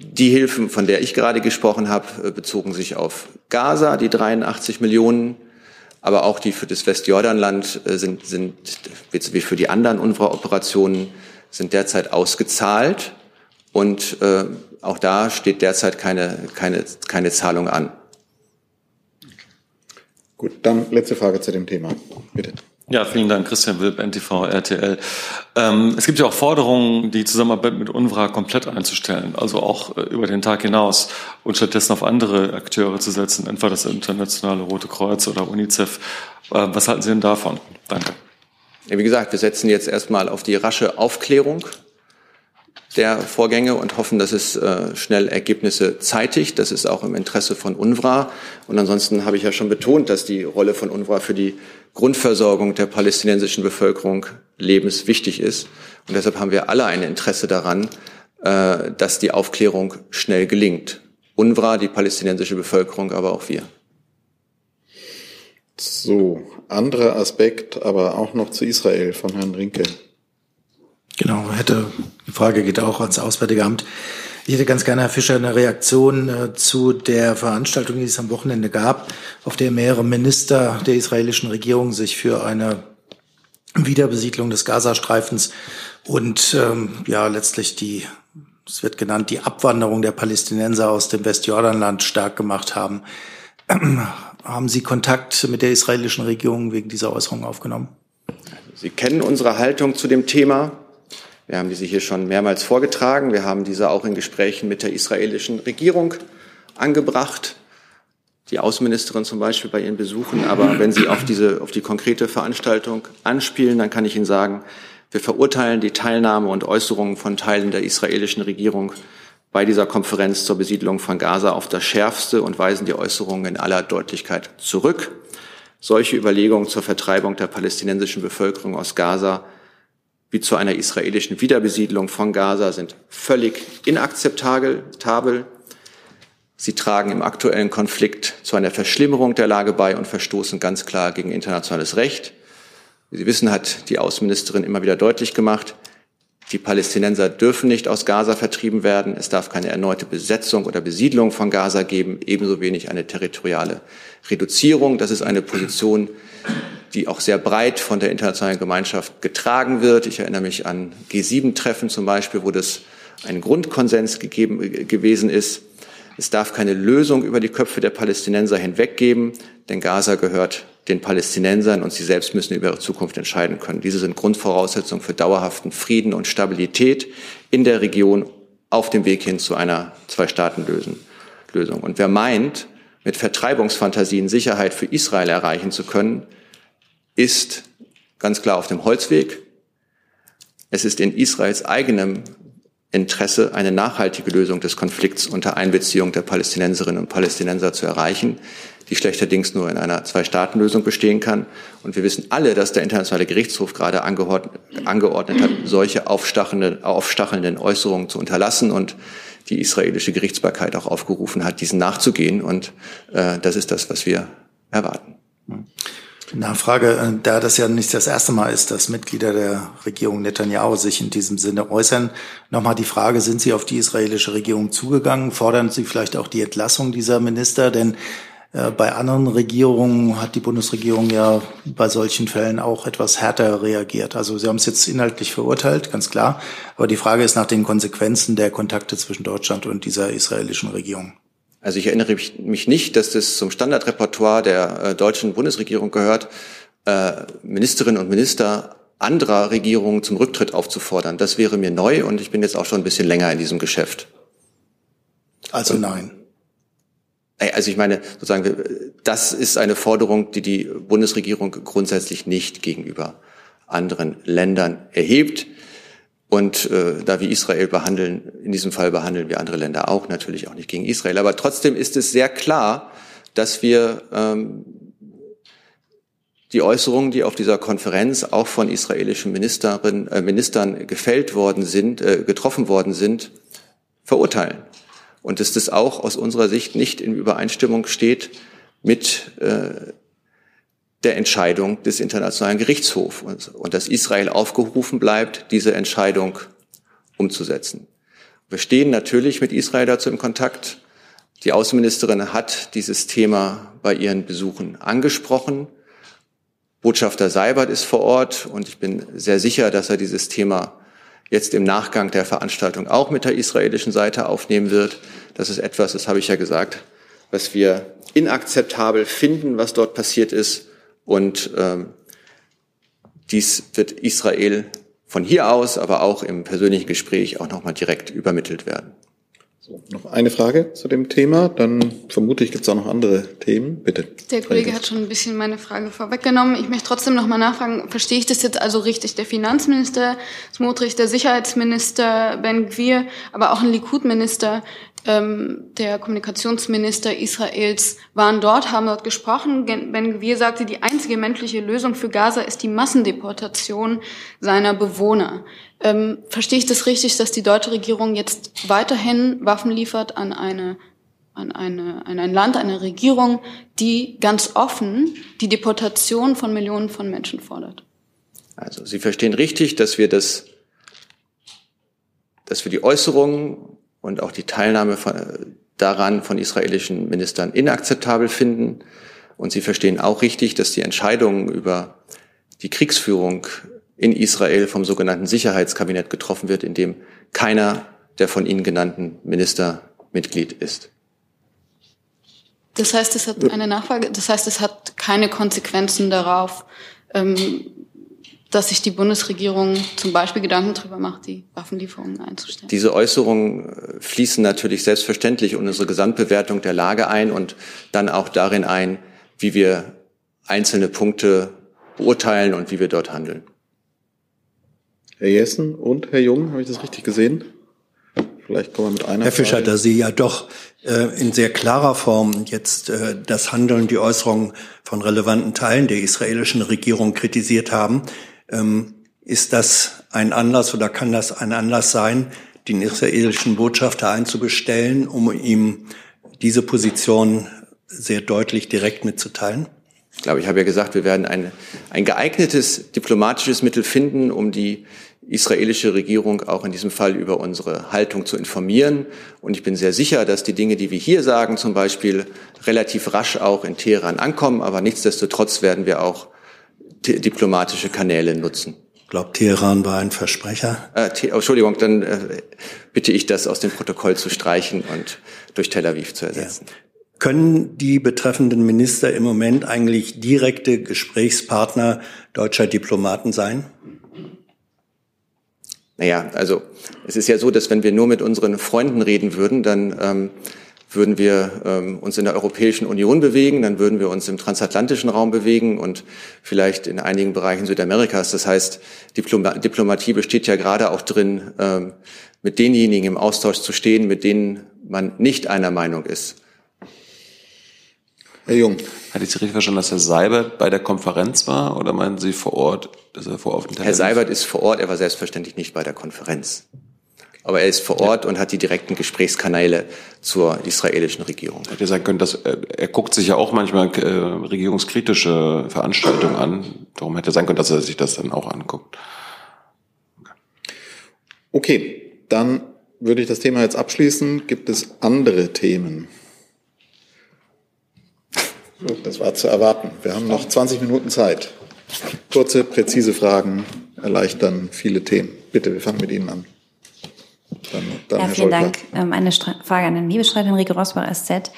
die Hilfen, von der ich gerade gesprochen habe, bezogen sich auf Gaza, die dreiundachtzig Millionen, aber auch die für das Westjordanland sind, sind wie für die anderen UNRWA-Operationen, sind derzeit ausgezahlt und äh, auch da steht derzeit keine, keine, keine Zahlung an. Gut, dann letzte Frage zu dem Thema, bitte. Ja, vielen Dank, Christian Wilb, N T V, R T L. Ähm, es gibt ja auch Forderungen, die Zusammenarbeit mit UNRWA komplett einzustellen, also auch äh, über den Tag hinaus und stattdessen auf andere Akteure zu setzen, etwa das internationale Rote Kreuz oder UNICEF. Äh, was halten Sie denn davon? Danke. Ja, wie gesagt, wir setzen jetzt erstmal auf die rasche Aufklärung der Vorgänge und hoffen, dass es äh, schnell Ergebnisse zeitigt. Das ist auch im Interesse von UNRWA. Und ansonsten habe ich ja schon betont, dass die Rolle von UNRWA für die Grundversorgung der palästinensischen Bevölkerung lebenswichtig ist. Und deshalb haben wir alle ein Interesse daran, dass die Aufklärung schnell gelingt. UNRWA, die palästinensische Bevölkerung, aber auch wir. So, anderer Aspekt, aber auch noch zu Israel von Herrn Rinke. Genau, hätte, die Frage geht auch ans Auswärtige Amt. Ich hätte ganz gerne, Herr Fischer, eine Reaktion äh, zu der Veranstaltung, die es am Wochenende gab, auf der mehrere Minister der israelischen Regierung sich für eine Wiederbesiedlung des Gazastreifens und ähm, ja letztlich die, es wird genannt, die Abwanderung der Palästinenser aus dem Westjordanland stark gemacht haben. Ähm, haben Sie Kontakt mit der israelischen Regierung wegen dieser Äußerung aufgenommen? Sie kennen unsere Haltung zu dem Thema. Wir haben diese hier schon mehrmals vorgetragen. Wir haben diese auch in Gesprächen mit der israelischen Regierung angebracht. Die Außenministerin zum Beispiel bei ihren Besuchen. Aber wenn Sie auf diese, auf die konkrete Veranstaltung anspielen, dann kann ich Ihnen sagen, wir verurteilen die Teilnahme und Äußerungen von Teilen der israelischen Regierung bei dieser Konferenz zur Besiedlung von Gaza auf das Schärfste und weisen die Äußerungen in aller Deutlichkeit zurück. Solche Überlegungen zur Vertreibung der palästinensischen Bevölkerung aus Gaza wie zu einer israelischen Wiederbesiedlung von Gaza sind völlig inakzeptabel. Sie tragen im aktuellen Konflikt zu einer Verschlimmerung der Lage bei und verstoßen ganz klar gegen internationales Recht. Wie Sie wissen, hat die Außenministerin immer wieder deutlich gemacht, die Palästinenser dürfen nicht aus Gaza vertrieben werden. Es darf keine erneute Besetzung oder Besiedlung von Gaza geben, ebenso wenig eine territoriale Reduzierung. Das ist eine Position, die auch sehr breit von der internationalen Gemeinschaft getragen wird. Ich erinnere mich an G sieben Treffen zum Beispiel, wo das ein Grundkonsens gegeben, gewesen ist. Es darf keine Lösung über die Köpfe der Palästinenser hinweg geben, denn Gaza gehört den Palästinensern und sie selbst müssen über ihre Zukunft entscheiden können. Diese sind Grundvoraussetzungen für dauerhaften Frieden und Stabilität in der Region auf dem Weg hin zu einer Zwei-Staaten-Lösung. Und wer meint, mit Vertreibungsfantasien Sicherheit für Israel erreichen zu können, ist ganz klar auf dem Holzweg. Es ist in Israels eigenem Interesse, eine nachhaltige Lösung des Konflikts unter Einbeziehung der Palästinenserinnen und Palästinenser zu erreichen, die schlechterdings nur in einer Zwei-Staaten-Lösung bestehen kann. Und wir wissen alle, dass der Internationale Gerichtshof gerade angeordnet hat, solche aufstachelnden Äußerungen zu unterlassen und die israelische Gerichtsbarkeit auch aufgerufen hat, diesen nachzugehen. Und äh, das ist das, was wir erwarten. Nachfrage, da das ja nicht das erste Mal ist, dass Mitglieder der Regierung Netanyahu sich in diesem Sinne äußern, nochmal die Frage, sind Sie auf die israelische Regierung zugegangen? Fordern Sie vielleicht auch die Entlassung dieser Minister? Denn äh, bei anderen Regierungen hat die Bundesregierung ja bei solchen Fällen auch etwas härter reagiert. Also Sie haben es jetzt inhaltlich verurteilt, ganz klar. Aber die Frage ist nach den Konsequenzen der Kontakte zwischen Deutschland und dieser israelischen Regierung. Also ich erinnere mich nicht, dass das zum Standardrepertoire der äh, deutschen Bundesregierung gehört, äh, Ministerinnen und Minister anderer Regierungen zum Rücktritt aufzufordern. Das wäre mir neu und ich bin jetzt auch schon ein bisschen länger in diesem Geschäft. Also und, nein. Also ich meine, sozusagen, das ist eine Forderung, die die Bundesregierung grundsätzlich nicht gegenüber anderen Ländern erhebt. Und äh, da wir Israel behandeln, in diesem Fall behandeln wir andere Länder auch, natürlich auch nicht gegen Israel. Aber trotzdem ist es sehr klar, dass wir ähm, die Äußerungen, die auf dieser Konferenz auch von israelischen Ministerinnen, äh, Ministern gefällt worden sind, äh, getroffen worden sind, verurteilen. Und dass das auch aus unserer Sicht nicht in Übereinstimmung steht mit äh, der Entscheidung des Internationalen Gerichtshofs und, und dass Israel aufgerufen bleibt, diese Entscheidung umzusetzen. Wir stehen natürlich mit Israel dazu im Kontakt. Die Außenministerin hat dieses Thema bei ihren Besuchen angesprochen. Botschafter Seibert ist vor Ort und ich bin sehr sicher, dass er dieses Thema jetzt im Nachgang der Veranstaltung auch mit der israelischen Seite aufnehmen wird. Das ist etwas, das habe ich ja gesagt, was wir inakzeptabel finden, was dort passiert ist. Und ähm, dies wird Israel von hier aus, aber auch im persönlichen Gespräch auch nochmal direkt übermittelt werden. So, noch eine Frage zu dem Thema, dann vermute ich, gibt es auch noch andere Themen. Bitte. Der Kollege hat schon ein bisschen meine Frage vorweggenommen. Ich möchte trotzdem nochmal nachfragen, verstehe ich das jetzt also richtig? Der Finanzminister Smotrich, der Sicherheitsminister Ben-Gvir, aber auch ein Likud-Minister, Ähm, der Kommunikationsminister Israels waren dort, haben dort gesprochen. Ben-Gvir sagte, die einzige menschliche Lösung für Gaza ist die Massendeportation seiner Bewohner. Ähm, verstehe ich das richtig, dass die deutsche Regierung jetzt weiterhin Waffen liefert an eine, an eine, an ein Land, eine Regierung, die ganz offen die Deportation von Millionen von Menschen fordert? Also Sie verstehen richtig, dass wir das, dass wir die Äußerungen und auch die Teilnahme von, daran von israelischen Ministern inakzeptabel finden. Und sie verstehen auch richtig, dass die Entscheidungen über die Kriegsführung in Israel vom sogenannten Sicherheitskabinett getroffen wird, in dem keiner der von Ihnen genannten Minister Mitglied ist. Das heißt, es hat eine Nachfrage. Das heißt, es hat keine Konsequenzen darauf, ähm, dass sich die Bundesregierung zum Beispiel Gedanken darüber macht, die Waffenlieferungen einzustellen. Diese Äußerungen fließen natürlich selbstverständlich in unsere Gesamtbewertung der Lage ein und dann auch darin ein, wie wir einzelne Punkte beurteilen und wie wir dort handeln. Herr Jessen und Herr Jung, habe ich das richtig gesehen? Vielleicht kommen wir mit einer Herr Fischer, Frage. Da Sie ja doch äh, in sehr klarer Form jetzt äh, das Handeln, die Äußerungen von relevanten Teilen der israelischen Regierung kritisiert haben, ist das ein Anlass oder kann das ein Anlass sein, den israelischen Botschafter einzubestellen, um ihm diese Position sehr deutlich direkt mitzuteilen? Ich glaube, ich habe ja gesagt, wir werden ein, ein geeignetes diplomatisches Mittel finden, um die israelische Regierung auch in diesem Fall über unsere Haltung zu informieren. Und ich bin sehr sicher, dass die Dinge, die wir hier sagen, zum Beispiel relativ rasch auch in Teheran ankommen. Aber nichtsdestotrotz werden wir auch diplomatische Kanäle nutzen. Ich glaube, Teheran war ein Versprecher. Äh, Te- Entschuldigung, dann äh, bitte ich, das aus dem Protokoll zu streichen und durch Tel Aviv zu ersetzen. Ja. Können die betreffenden Minister im Moment eigentlich direkte Gesprächspartner deutscher Diplomaten sein? Naja, also es ist ja so, dass wenn wir nur mit unseren Freunden reden würden, dann ähm, würden wir ähm, uns in der Europäischen Union bewegen, dann würden wir uns im transatlantischen Raum bewegen und vielleicht in einigen Bereichen Südamerikas. Das heißt, Diploma- Diplomatie besteht ja gerade auch drin, ähm, mit denjenigen im Austausch zu stehen, mit denen man nicht einer Meinung ist. Herr Jung. Hatte ich Sie richtig verstanden, dass Herr Seibert bei der Konferenz war, oder meinen Sie vor Ort, dass er vor Ort in Tel Aviv? Herr Seibert ist vor Ort, er war selbstverständlich nicht bei der Konferenz. Aber er ist vor Ort und hat die direkten Gesprächskanäle zur israelischen Regierung. Hätte sein können, dass er, er guckt sich ja auch manchmal äh, regierungskritische Veranstaltungen an. Darum hätte sein können, dass er sich das dann auch anguckt. Okay, dann würde ich das Thema jetzt abschließen. Gibt es andere Themen? Das war zu erwarten. Wir haben noch zwanzig Minuten Zeit. Kurze, präzise Fragen erleichtern viele Themen. Bitte, wir fangen mit Ihnen an. Dann, dann ja, vielen Dank. Ähm, eine Stra- Frage an den Hebestreit, Henrike Rosbach, S Z.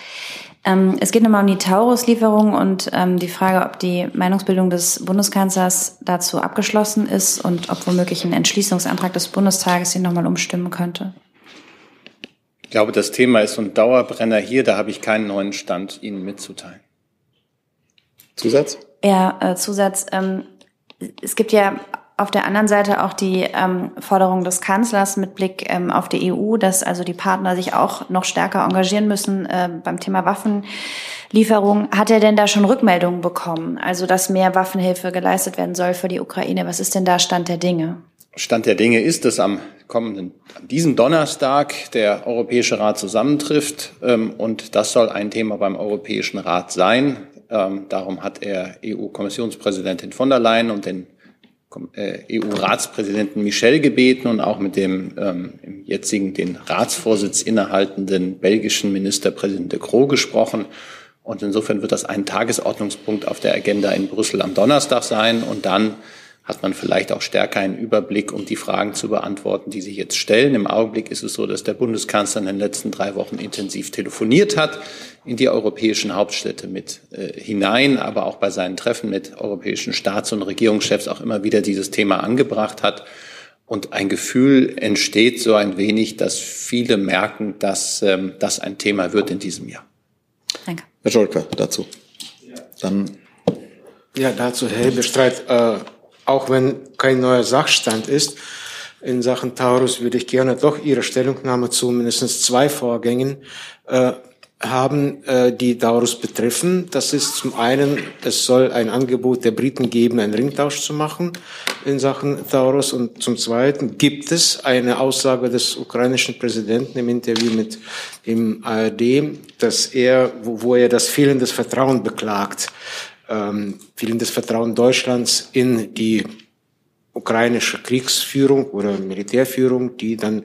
Ähm, es geht nochmal um die Taurus-Lieferung und ähm, die Frage, ob die Meinungsbildung des Bundeskanzlers dazu abgeschlossen ist und ob womöglich ein Entschließungsantrag des Bundestages ihn nochmal umstimmen könnte. Ich glaube, das Thema ist so ein Dauerbrenner hier. Da habe ich keinen neuen Stand, Ihnen mitzuteilen. Zusatz? Ja, äh, Zusatz. Ähm, es gibt ja auf der anderen Seite auch die ähm, Forderung des Kanzlers mit Blick ähm, auf die E U, dass also die Partner sich auch noch stärker engagieren müssen äh, beim Thema Waffenlieferung. Hat er denn da schon Rückmeldungen bekommen? Also, dass mehr Waffenhilfe geleistet werden soll für die Ukraine. Was ist denn da Stand der Dinge? Stand der Dinge ist, dass am kommenden, an diesem Donnerstag der Europäische Rat zusammentrifft. Ähm, und das soll ein Thema beim Europäischen Rat sein. Ähm, darum hat er E U-Kommissionspräsidentin von der Leyen und den E U-Ratspräsidenten Michel gebeten und auch mit dem ähm, im jetzigen den Ratsvorsitz innehaltenden belgischen Ministerpräsidenten de Croo gesprochen. Und insofern wird das ein Tagesordnungspunkt auf der Agenda in Brüssel am Donnerstag sein. Und dann hat man vielleicht auch stärker einen Überblick, um die Fragen zu beantworten, die sich jetzt stellen. Im Augenblick ist es so, dass der Bundeskanzler in den letzten drei Wochen intensiv telefoniert hat, in die europäischen Hauptstädte mit äh, hinein, aber auch bei seinen Treffen mit europäischen Staats- und Regierungschefs auch immer wieder dieses Thema angebracht hat. Und ein Gefühl entsteht so ein wenig, dass viele merken, dass ähm, das ein Thema wird in diesem Jahr. Danke. Herr Scholker, dazu. Dann. Ja, dazu, Herr Hebestreit. Äh Auch wenn kein neuer Sachstand ist, in Sachen Taurus würde ich gerne doch Ihre Stellungnahme zu mindestens zwei Vorgängen äh, haben, äh, die Taurus betreffen. Das ist zum einen, es soll ein Angebot der Briten geben, einen Ringtausch zu machen in Sachen Taurus. Und zum Zweiten gibt es eine Aussage des ukrainischen Präsidenten im Interview mit im A R D, dass er, wo, wo er das fehlende Vertrauen beklagt. Ähm, fehlendes Vertrauen Deutschlands in die ukrainische Kriegsführung oder Militärführung, die dann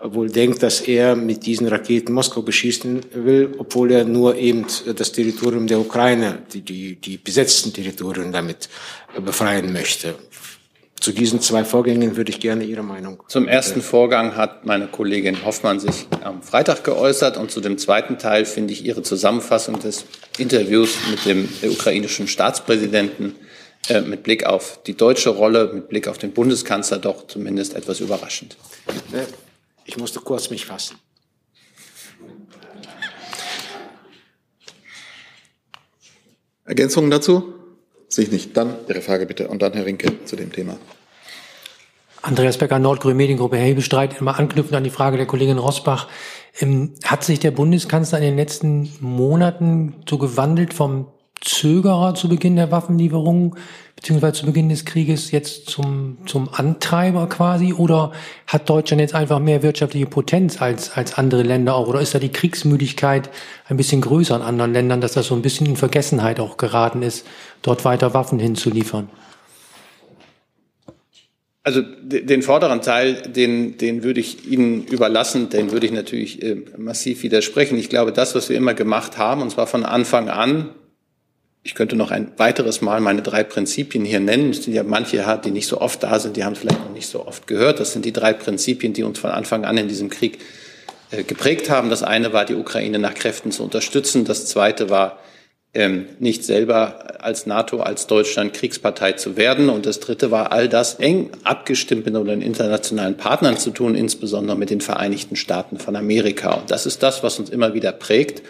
wohl denkt, dass er mit diesen Raketen Moskau beschießen will, obwohl er nur eben das Territorium der Ukraine, die, die, die besetzten Territorien damit befreien möchte. Zu diesen zwei Vorgängen würde ich gerne Ihre Meinung. Zum ersten Vorgang hat meine Kollegin Hoffmann sich am Freitag geäußert. Und zu dem zweiten Teil finde ich Ihre Zusammenfassung des Interviews mit dem ukrainischen Staatspräsidenten äh, mit Blick auf die deutsche Rolle, mit Blick auf den Bundeskanzler doch zumindest etwas überraschend. Ich musste kurz mich fassen. Ergänzungen dazu? Sich nicht. Dann Ihre Frage bitte und dann Herr Rinke zu dem Thema. Andreas Becker, Nordgrün Mediengruppe. Herr Hebestreit, immer anknüpfend an die Frage der Kollegin Rosbach. Hat sich der Bundeskanzler in den letzten Monaten so gewandelt vom Zögerer zu Beginn der Waffenlieferungen beziehungsweise zu Beginn des Krieges jetzt zum zum Antreiber quasi, oder hat Deutschland jetzt einfach mehr wirtschaftliche Potenz als als andere Länder auch, oder ist da die Kriegsmüdigkeit ein bisschen größer in anderen Ländern, dass das so ein bisschen in Vergessenheit auch geraten ist, dort weiter Waffen hinzuliefern? Also den vorderen Teil, den, den würde ich Ihnen überlassen, den würde ich natürlich äh, massiv widersprechen. Ich glaube, das, was wir immer gemacht haben, und zwar von Anfang an, ich könnte noch ein weiteres Mal meine drei Prinzipien hier nennen. Es sind ja manche, die nicht so oft da sind, die haben es vielleicht noch nicht so oft gehört. Das sind die drei Prinzipien, die uns von Anfang an in diesem Krieg geprägt haben. Das eine war, die Ukraine nach Kräften zu unterstützen. Das zweite war, ähm, nicht selber als NATO, als Deutschland Kriegspartei zu werden. Und das Dritte war, all das eng abgestimmt mit unseren internationalen Partnern zu tun, insbesondere mit den Vereinigten Staaten von Amerika. Und das ist das, was uns immer wieder prägt.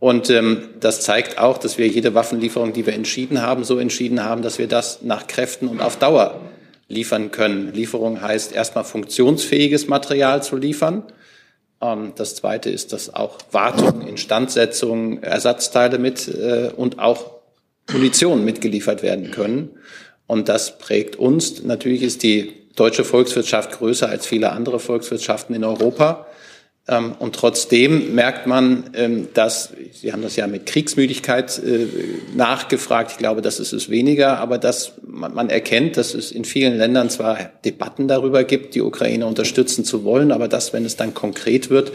Und ähm, das zeigt auch, dass wir jede Waffenlieferung, die wir entschieden haben, so entschieden haben, dass wir das nach Kräften und auf Dauer liefern können. Lieferung heißt erstmal funktionsfähiges Material zu liefern. Ähm, das Zweite ist, dass auch Wartung, Instandsetzung, Ersatzteile mit äh, und auch Munition mitgeliefert werden können. Und das prägt uns. Natürlich ist die deutsche Volkswirtschaft größer als viele andere Volkswirtschaften in Europa. Und trotzdem merkt man, dass, Sie haben das ja mit Kriegsmüdigkeit nachgefragt, ich glaube, das ist es weniger, aber dass man erkennt, dass es in vielen Ländern zwar Debatten darüber gibt, die Ukraine unterstützen zu wollen, aber dass, wenn es dann konkret wird,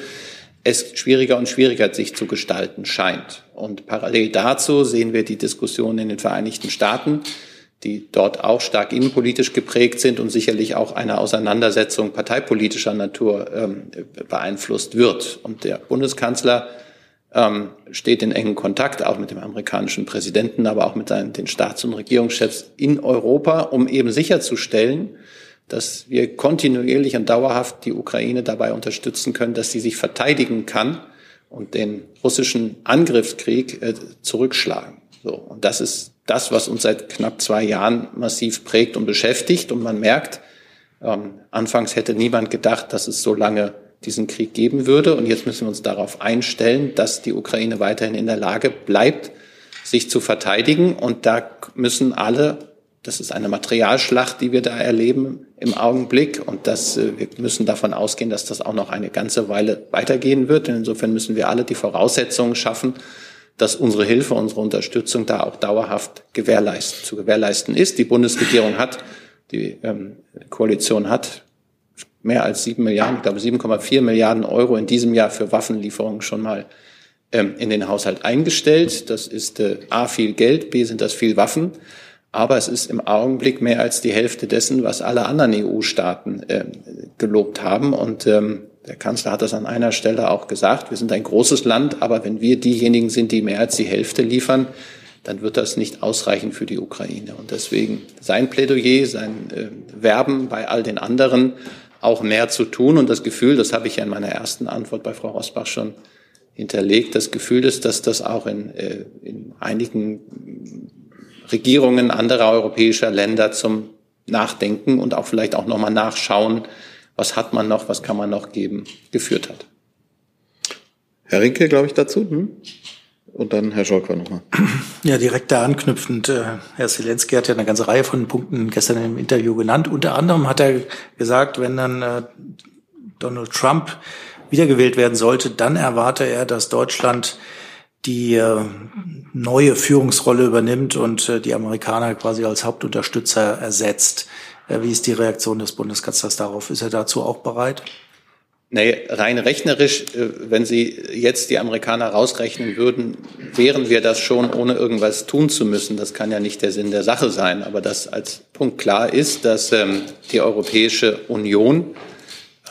es schwieriger und schwieriger sich zu gestalten scheint. Und parallel dazu sehen wir die Diskussion in den Vereinigten Staaten, die dort auch stark innenpolitisch geprägt sind und sicherlich auch einer Auseinandersetzung parteipolitischer Natur ähm, beeinflusst wird. Und der Bundeskanzler ähm, steht in engem Kontakt, auch mit dem amerikanischen Präsidenten, aber auch mit seinen, den Staats- und Regierungschefs in Europa, um eben sicherzustellen, dass wir kontinuierlich und dauerhaft die Ukraine dabei unterstützen können, dass sie sich verteidigen kann und den russischen Angriffskrieg äh, zurückschlagen. So, und das ist das, was uns seit knapp zwei Jahren massiv prägt und beschäftigt. Und man merkt, ähm, anfangs hätte niemand gedacht, dass es so lange diesen Krieg geben würde. Und jetzt müssen wir uns darauf einstellen, dass die Ukraine weiterhin in der Lage bleibt, sich zu verteidigen. Und da müssen alle, das ist eine Materialschlacht, die wir da erleben im Augenblick. Und das, äh, wir müssen davon ausgehen, dass das auch noch eine ganze Weile weitergehen wird. Und insofern müssen wir alle die Voraussetzungen schaffen, dass unsere Hilfe, unsere Unterstützung da auch dauerhaft gewährleisten, zu gewährleisten ist. Die Bundesregierung hat, die ähm, Koalition hat mehr als sieben Milliarden, ich glaube sieben Komma vier Milliarden Euro in diesem Jahr für Waffenlieferungen schon mal ähm, in den Haushalt eingestellt. Das ist äh, A, viel Geld, B, sind das viel Waffen. Aber es ist im Augenblick mehr als die Hälfte dessen, was alle anderen E U-Staaten äh, gelobt haben. Und ähm, der Kanzler hat das an einer Stelle auch gesagt, wir sind ein großes Land, aber wenn wir diejenigen sind, die mehr als die Hälfte liefern, dann wird das nicht ausreichen für die Ukraine. Und deswegen sein Plädoyer, sein äh, Werben bei all den anderen, auch mehr zu tun. Und das Gefühl, das habe ich ja in meiner ersten Antwort bei Frau Rosbach schon hinterlegt, das Gefühl ist, dass das auch in, äh, in einigen Regierungen anderer europäischer Länder zum Nachdenken und auch vielleicht auch nochmal nachschauen, was hat man noch, was kann man noch geben, geführt hat. Herr Rinke, glaube ich, dazu. Hm? Und dann Herr Scholker nochmal. Ja, direkt da anknüpfend. Äh, Herr Selensky hat ja eine ganze Reihe von Punkten gestern im Interview genannt. Unter anderem hat er gesagt, wenn dann äh, Donald Trump wiedergewählt werden sollte, dann erwarte er, dass Deutschland die äh, neue Führungsrolle übernimmt und äh, die Amerikaner quasi als Hauptunterstützer ersetzt. Wie ist die Reaktion des Bundeskanzlers darauf? Ist er dazu auch bereit? Nee, rein rechnerisch, wenn Sie jetzt die Amerikaner rausrechnen würden, wären wir das schon, ohne irgendwas tun zu müssen. Das kann ja nicht der Sinn der Sache sein. Aber das als Punkt klar ist, dass ähm, die Europäische Union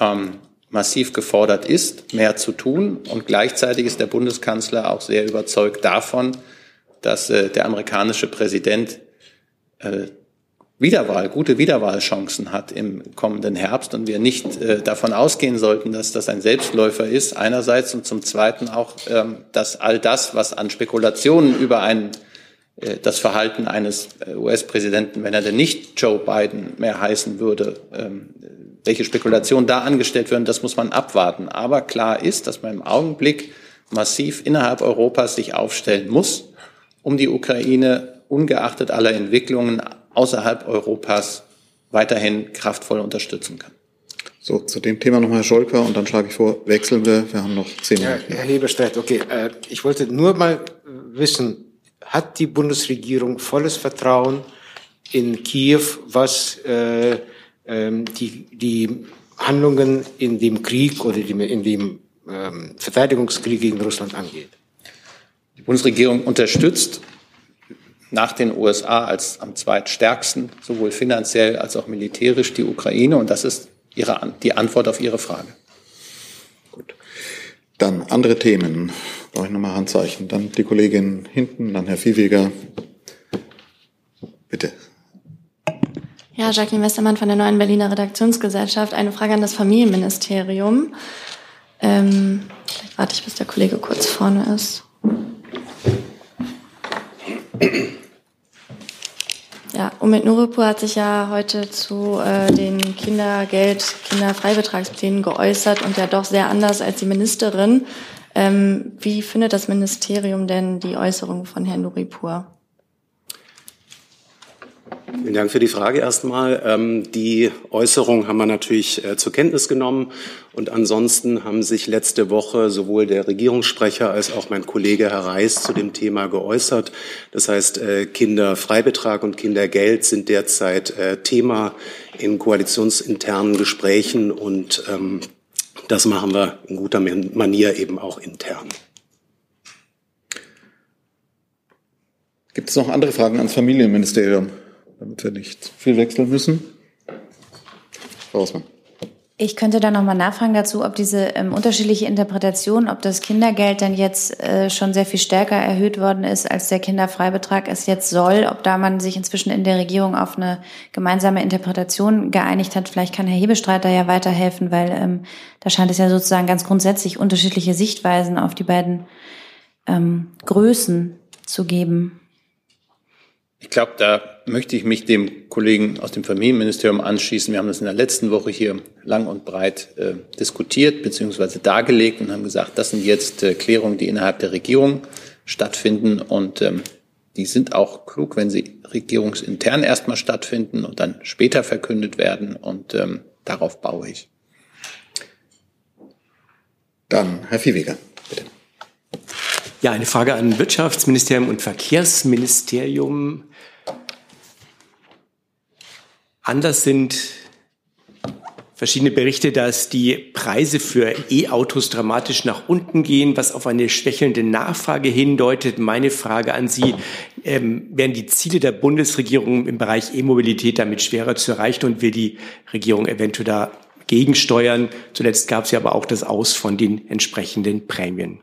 ähm, massiv gefordert ist, mehr zu tun. Und gleichzeitig ist der Bundeskanzler auch sehr überzeugt davon, dass äh, der amerikanische Präsident äh, Wiederwahl, gute Wiederwahlchancen hat im kommenden Herbst und wir nicht äh, davon ausgehen sollten, dass das ein Selbstläufer ist, einerseits, und zum Zweiten auch, ähm, dass all das, was an Spekulationen über ein, äh, das Verhalten eines U S-Präsidenten, wenn er denn nicht Joe Biden mehr heißen würde, ähm, welche Spekulationen da angestellt werden, das muss man abwarten. Aber klar ist, dass man im Augenblick massiv innerhalb Europas sich aufstellen muss, um die Ukraine ungeachtet aller Entwicklungen außerhalb Europas weiterhin kraftvoll unterstützen kann. So, zu dem Thema nochmal Herr Scholker und dann schlage ich vor, wechseln wir, wir haben noch zehn Minuten. Ja, Herr Hebestreit, okay, äh, ich wollte nur mal wissen, hat die Bundesregierung volles Vertrauen in Kiew, was äh, ähm, die, die Handlungen in dem Krieg oder die, in dem ähm, Verteidigungskrieg gegen Russland angeht? Die Bundesregierung unterstützt nach den U S A als am zweitstärksten, sowohl finanziell als auch militärisch, die Ukraine. Und das ist ihre, die Antwort auf Ihre Frage. Gut. Dann andere Themen. brauche ich nochmal Handzeichen. Dann die Kollegin hinten, dann Herr Viehweger. Bitte. Ja, Jacqueline Westermann von der Neuen Berliner Redaktionsgesellschaft. Eine Frage an das Familienministerium. Ähm, vielleicht warte ich, bis der Kollege kurz vorne ist. Ja, Omid Nouripour hat sich ja heute zu äh, den Kindergeld-, Kinderfreibetragsplänen geäußert und ja doch sehr anders als die Ministerin. Ähm, wie findet das Ministerium denn die Äußerung von Herrn Nouripour? Vielen Dank für die Frage erstmal. Ähm, die Äußerung haben wir natürlich äh, zur Kenntnis genommen. Und ansonsten haben sich letzte Woche sowohl der Regierungssprecher als auch mein Kollege Herr Reis zu dem Thema geäußert. Das heißt, äh, Kinderfreibetrag und Kindergeld sind derzeit äh, Thema in koalitionsinternen Gesprächen. Und ähm, das machen wir in guter Manier eben auch intern. Gibt es noch andere Fragen ans Familienministerium? Damit wir nicht zu viel wechseln müssen. Frau Hausmann. Ich könnte da nochmal nachfragen dazu, ob diese ähm, unterschiedliche Interpretation, ob das Kindergeld dann jetzt äh, schon sehr viel stärker erhöht worden ist, als der Kinderfreibetrag es jetzt soll, ob da man sich inzwischen in der Regierung auf eine gemeinsame Interpretation geeinigt hat. Vielleicht kann Herr Hebestreit da ja weiterhelfen, weil ähm, da scheint es ja sozusagen ganz grundsätzlich unterschiedliche Sichtweisen auf die beiden ähm, Größen zu geben. Ich glaube, da möchte ich mich dem Kollegen aus dem Familienministerium anschließen. Wir haben das in der letzten Woche hier lang und breit äh, diskutiert bzw. dargelegt und haben gesagt, das sind jetzt äh, Klärungen, die innerhalb der Regierung stattfinden. Und ähm, die sind auch klug, wenn sie regierungsintern erstmal stattfinden und dann später verkündet werden. Und ähm, darauf baue ich. Dann Herr Viehweger, bitte. Ja, eine Frage an Wirtschaftsministerium und Verkehrsministerium. Anders sind verschiedene Berichte, dass die Preise für E-Autos dramatisch nach unten gehen, was auf eine schwächelnde Nachfrage hindeutet. Meine Frage an Sie, ähm, werden die Ziele der Bundesregierung im Bereich E-Mobilität damit schwerer zu erreichen und will die Regierung eventuell dagegen steuern? Zuletzt gab es ja aber auch das Aus von den entsprechenden Prämien.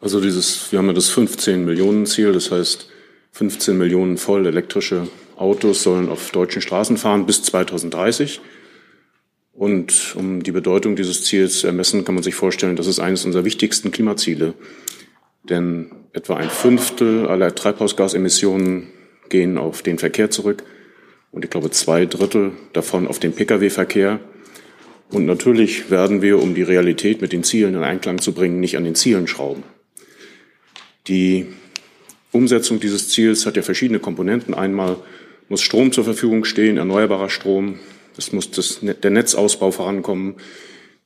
Also dieses, wir haben ja das fünfzehn-Millionen-Ziel, das heißt fünfzehn Millionen voll elektrische Autos sollen auf deutschen Straßen fahren bis zweitausenddreißig. Und um die Bedeutung dieses Ziels zu ermessen, kann man sich vorstellen, das ist eines unserer wichtigsten Klimaziele. Denn etwa ein Fünftel aller Treibhausgasemissionen gehen auf den Verkehr zurück. Und ich glaube, zwei Drittel davon auf den Pkw-Verkehr. Und natürlich werden wir, um die Realität mit den Zielen in Einklang zu bringen, nicht an den Zielen schrauben. Die Umsetzung dieses Ziels hat ja verschiedene Komponenten. Einmal muss Strom zur Verfügung stehen, erneuerbarer Strom. Es muss das, der Netzausbau vorankommen.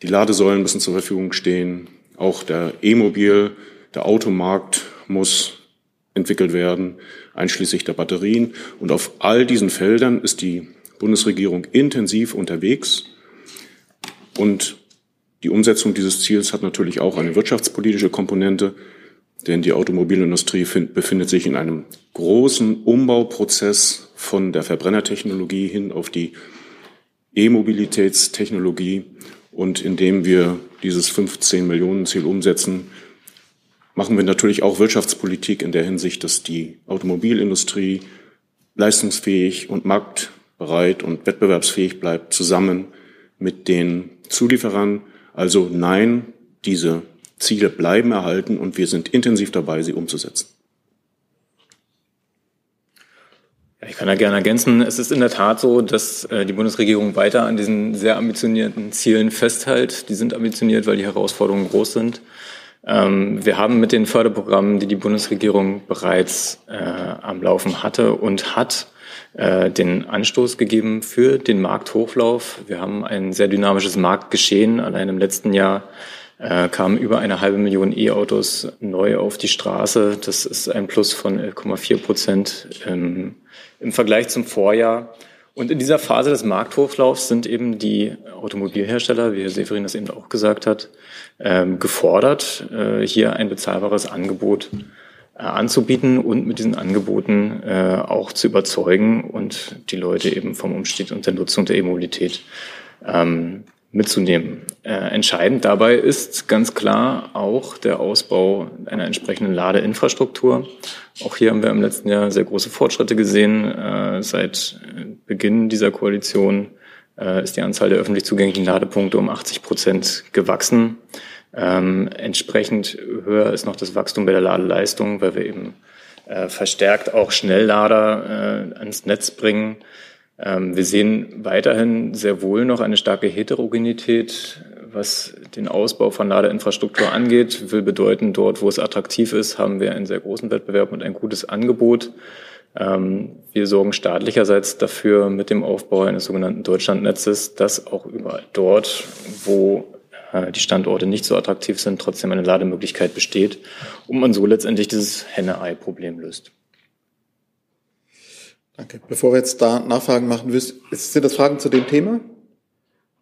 Die Ladesäulen müssen zur Verfügung stehen. Auch der E-Mobil, der Automarkt muss entwickelt werden, einschließlich der Batterien. Und auf all diesen Feldern ist die Bundesregierung intensiv unterwegs. Und die Umsetzung dieses Ziels hat natürlich auch eine wirtschaftspolitische Komponente. Denn die Automobilindustrie find, befindet sich in einem großen Umbauprozess von der Verbrennertechnologie hin auf die E-Mobilitätstechnologie. Und indem wir dieses fünfzehn-Millionen-Ziel umsetzen, machen wir natürlich auch Wirtschaftspolitik in der Hinsicht, dass die Automobilindustrie leistungsfähig und marktbereit und wettbewerbsfähig bleibt, zusammen mit den Zulieferern. Also nein, diese Ziele bleiben erhalten und wir sind intensiv dabei, sie umzusetzen. Ja, ich kann da gerne ergänzen. Es ist in der Tat so, dass äh, die Bundesregierung weiter an diesen sehr ambitionierten Zielen festhält. Die sind ambitioniert, weil die Herausforderungen groß sind. Ähm, wir haben mit den Förderprogrammen, die die Bundesregierung bereits äh, am Laufen hatte und hat, den Anstoß gegeben für den Markthochlauf. Wir haben ein sehr dynamisches Marktgeschehen. Allein im letzten Jahr äh, kamen über eine halbe Million E-Autos neu auf die Straße. Das ist ein Plus von elf Komma vier Prozent im, im Vergleich zum Vorjahr. Und in dieser Phase des Markthochlaufs sind eben die Automobilhersteller, wie Herr Severin das eben auch gesagt hat, äh, gefordert, äh, hier ein bezahlbares Angebot anzubieten und mit diesen Angeboten äh, auch zu überzeugen und die Leute eben vom Umstieg und der Nutzung der E-Mobilität ähm, mitzunehmen. Äh, entscheidend dabei ist ganz klar auch der Ausbau einer entsprechenden Ladeinfrastruktur. Auch hier haben wir im letzten Jahr sehr große Fortschritte gesehen. Äh, seit Beginn dieser Koalition äh, ist die Anzahl der öffentlich zugänglichen Ladepunkte um achtzig Prozent gewachsen. Ähm, entsprechend höher ist noch das Wachstum bei der Ladeleistung, weil wir eben äh, verstärkt auch Schnelllader äh, ans Netz bringen. Wir sehen weiterhin sehr wohl noch eine starke Heterogenität, was den Ausbau von Ladeinfrastruktur angeht. Will bedeuten, dort, wo es attraktiv ist, haben wir einen sehr großen Wettbewerb und ein gutes Angebot. Wir sorgen staatlicherseits dafür mit dem Aufbau eines sogenannten Deutschlandnetzes, dass auch überall dort, wo die Standorte nicht so attraktiv sind, trotzdem eine Lademöglichkeit besteht und man so letztendlich dieses Henne-Ei-Problem löst. Danke. Bevor wir jetzt da Nachfragen machen, sind das Fragen zu dem Thema?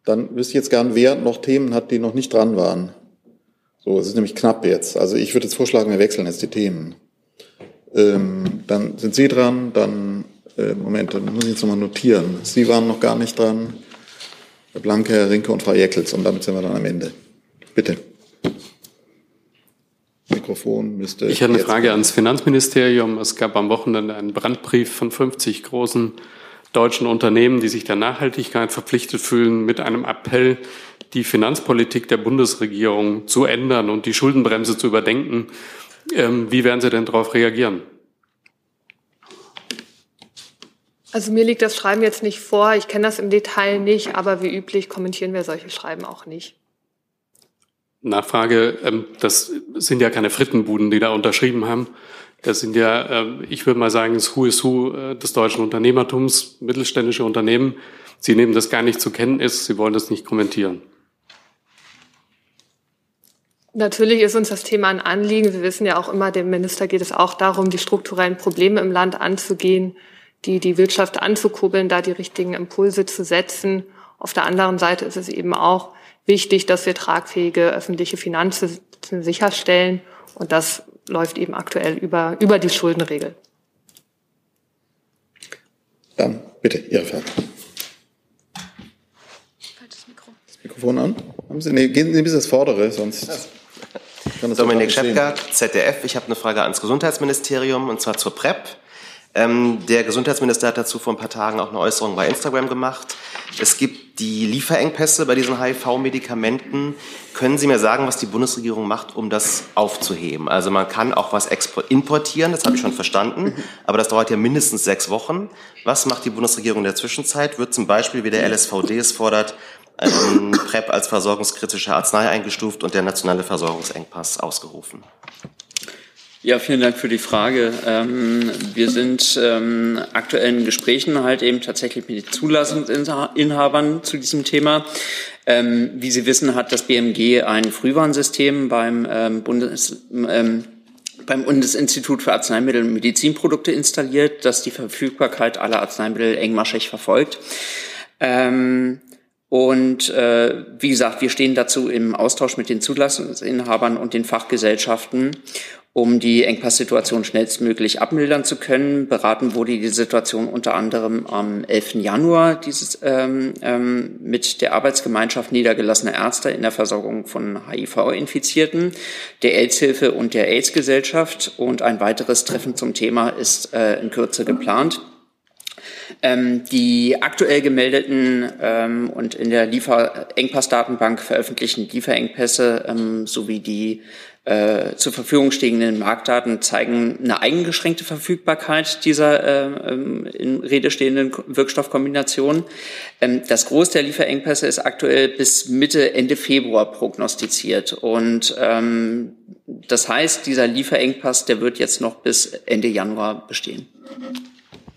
Dann wüsste ich jetzt gern, wer noch Themen hat, die noch nicht dran waren. So, es ist nämlich knapp jetzt. Also ich würde jetzt vorschlagen, wir wechseln jetzt die Themen. Ähm, dann sind Sie dran, dann, äh, Moment, dann muss ich jetzt nochmal notieren. Sie waren noch gar nicht dran. Herr Blanke, Herr Rinke und Frau Jäckels. Und damit sind wir dann am Ende. Bitte. Mikrofon müsste. Ich hatte eine Frage ans Finanzministerium. Es gab am Wochenende einen Brandbrief von fünfzig großen deutschen Unternehmen, die sich der Nachhaltigkeit verpflichtet fühlen, mit einem Appell, die Finanzpolitik der Bundesregierung zu ändern und die Schuldenbremse zu überdenken. Wie werden Sie denn darauf reagieren? Also mir liegt das Schreiben jetzt nicht vor. Ich kenne das im Detail nicht, aber wie üblich kommentieren wir solche Schreiben auch nicht. Nachfrage, das sind ja keine Frittenbuden, die da unterschrieben haben. Das sind ja, ich würde mal sagen, das Who is Who des deutschen Unternehmertums, mittelständische Unternehmen. Sie nehmen das gar nicht zur Kenntnis, Sie wollen das nicht kommentieren. Natürlich ist uns das Thema ein Anliegen. Wir wissen ja auch immer, dem Minister geht es auch darum, die strukturellen Probleme im Land anzugehen, die, die Wirtschaft anzukurbeln, da die richtigen Impulse zu setzen. Auf der anderen Seite ist es eben auch wichtig, dass wir tragfähige öffentliche Finanzen sicherstellen. Und das läuft eben aktuell über, über die Schuldenregel. Dann bitte Ihre Frage. Falsches Mikro. Das Mikrofon an. Haben Sie, nee, gehen Sie bis das Vordere, sonst... Ja. Kann das Dominik Schöpgart, Z D F. Ich habe eine Frage ans Gesundheitsministerium, und zwar zur PrEP. Der Gesundheitsminister hat dazu vor ein paar Tagen auch eine Äußerung bei Instagram gemacht. Es gibt die Lieferengpässe bei diesen H I V-Medikamenten. Können Sie mir sagen, was die Bundesregierung macht, um das aufzuheben? Also man kann auch was importieren, das habe ich schon verstanden, aber das dauert ja mindestens sechs Wochen. Was macht die Bundesregierung in der Zwischenzeit? Wird zum Beispiel, wie der L S V D es fordert, ein PrEP als versorgungskritische Arznei eingestuft und der nationale Versorgungsengpass ausgerufen? Ja, vielen Dank für die Frage. Ähm, wir sind ähm, aktuell in Gesprächen halt eben tatsächlich mit den Zulassungsinhabern zu diesem Thema. Ähm, wie Sie wissen, hat das B M G ein Frühwarnsystem beim ähm, Bundes... Ähm, beim Bundesinstitut für Arzneimittel und Medizinprodukte installiert, das die Verfügbarkeit aller Arzneimittel engmaschig verfolgt. Ähm, Und äh, wie gesagt, wir stehen dazu im Austausch mit den Zulassungsinhabern und den Fachgesellschaften, um die Engpasssituation schnellstmöglich abmildern zu können. Beraten wurde die Situation unter anderem am elften Januar dieses, ähm, ähm, mit der Arbeitsgemeinschaft niedergelassener Ärzte in der Versorgung von H I V-Infizierten, der AIDS-Hilfe und der AIDS-Gesellschaft. Und ein weiteres Treffen zum Thema ist äh, in Kürze geplant. Ähm, die aktuell gemeldeten ähm, und in der Lieferengpassdatenbank veröffentlichten Lieferengpässe ähm, sowie die äh, zur Verfügung stehenden Marktdaten zeigen eine eingeschränkte Verfügbarkeit dieser äh, in Rede stehenden Wirkstoffkombinationen. Ähm, das Gros der Lieferengpässe ist aktuell bis Mitte, Ende Februar prognostiziert. Und ähm, das heißt, dieser Lieferengpass, der wird jetzt noch bis Ende Januar bestehen.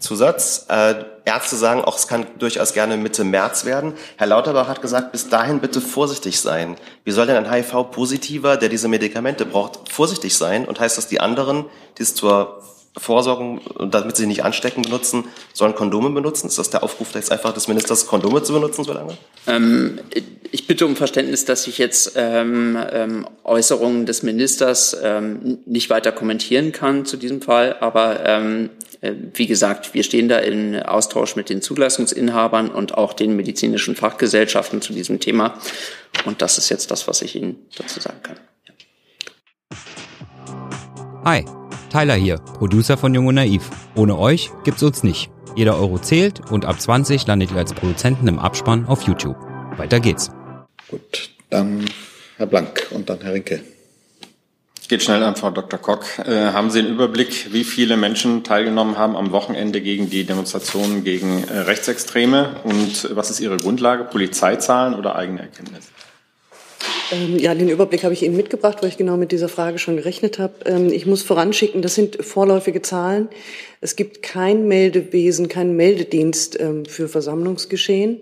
Zusatz, äh, Ärzte sagen auch, es kann durchaus gerne Mitte März werden. Herr Lauterbach hat gesagt, bis dahin bitte vorsichtig sein. Wie soll denn ein H I V-Positiver, der diese Medikamente braucht, vorsichtig sein? Und heißt das, die anderen, die es zur Vorsorgen, damit sie nicht anstecken, benutzen, sollen Kondome benutzen? Ist das der Aufruf jetzt einfach des Ministers, Kondome zu benutzen so lange? Ähm, ich bitte um Verständnis, dass ich jetzt ähm, ähm, Äußerungen des Ministers ähm, nicht weiter kommentieren kann zu diesem Fall. Aber ähm, äh, wie gesagt, wir stehen da in Austausch mit den Zulassungsinhabern und auch den medizinischen Fachgesellschaften zu diesem Thema. Und das ist jetzt das, was ich Ihnen dazu sagen kann. Hi. Tyler hier, Producer von Jung und Naiv. Ohne euch gibt's uns nicht. Jeder Euro zählt und ab zwanzig landet ihr als Produzenten im Abspann auf YouTube. Weiter geht's. Gut, dann Herr Blank und dann Herr Rinke. Geht schnell an Frau Doktor Koch. Äh, haben Sie einen Überblick, wie viele Menschen teilgenommen haben am Wochenende gegen die Demonstrationen gegen äh, Rechtsextreme? Und was ist Ihre Grundlage? Polizeizahlen oder eigene Erkenntnisse? Ja, den Überblick habe ich Ihnen mitgebracht, weil ich genau mit dieser Frage schon gerechnet habe. Ich muss voranschicken, das sind vorläufige Zahlen. Es gibt kein Meldewesen, keinen Meldedienst für Versammlungsgeschehen,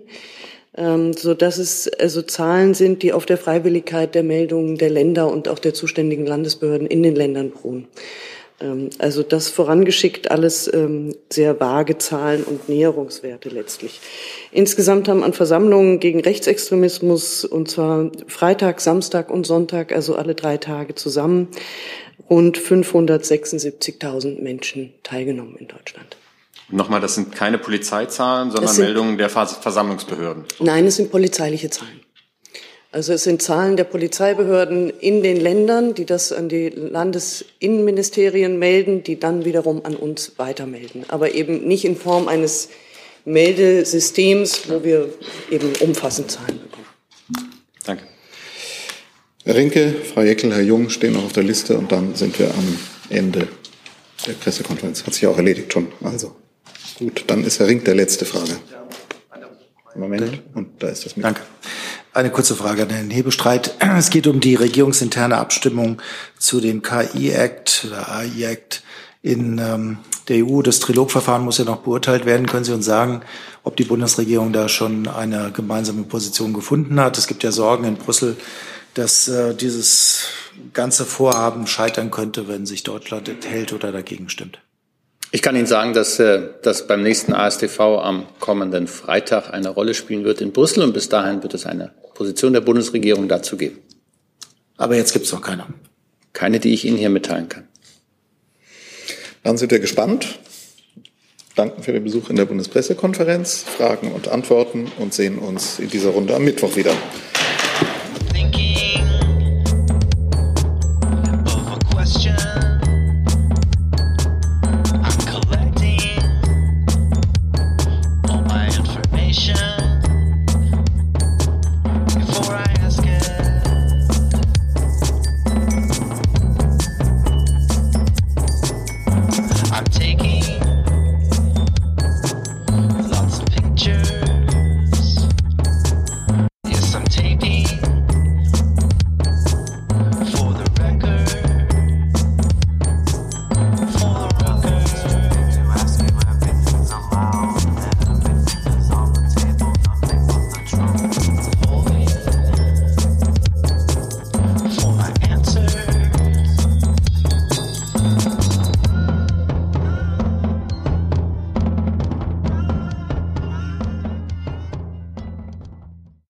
sodass es also Zahlen sind, die auf der Freiwilligkeit der Meldungen der Länder und auch der zuständigen Landesbehörden in den Ländern beruhen. Also das vorangeschickt, alles sehr vage Zahlen und Näherungswerte letztlich. Insgesamt haben an Versammlungen gegen Rechtsextremismus, und zwar Freitag, Samstag und Sonntag, also alle drei Tage zusammen, rund fünfhundertsechsundsiebzigtausend Menschen teilgenommen in Deutschland. Nochmal, das sind keine Polizeizahlen, sondern sind Meldungen der Versammlungsbehörden? Nein, es sind polizeiliche Zahlen. Also es sind Zahlen der Polizeibehörden in den Ländern, die das an die Landesinnenministerien melden, die dann wiederum an uns weitermelden. Aber eben nicht in Form eines Meldesystems, wo wir eben umfassend Zahlen bekommen. Danke. Herr Rinke, Frau Jeckel, Herr Jung stehen noch auf der Liste und dann sind wir am Ende der Pressekonferenz. Hat sich auch erledigt schon. Also gut, dann ist Herr Rinke der letzte Frage. Moment, und da ist das Mikro. Danke. Eine kurze Frage an Herrn Hebestreit. Es geht um die regierungsinterne Abstimmung zu dem K I-Act oder A I-Act in ähm, der E U. Das Trilogverfahren muss ja noch beurteilt werden. Können Sie uns sagen, ob die Bundesregierung da schon eine gemeinsame Position gefunden hat? Es gibt ja Sorgen in Brüssel, dass äh, dieses ganze Vorhaben scheitern könnte, wenn sich Deutschland enthält oder dagegen stimmt. Ich kann Ihnen sagen, dass das beim nächsten A S T V am kommenden Freitag eine Rolle spielen wird in Brüssel. Und bis dahin wird es eine Position der Bundesregierung dazu geben. Aber jetzt gibt es noch keine. Keine, die ich Ihnen hier mitteilen kann. Dann sind wir gespannt. Danke für den Besuch in der Bundespressekonferenz. Fragen und Antworten und sehen uns in dieser Runde am Mittwoch wieder.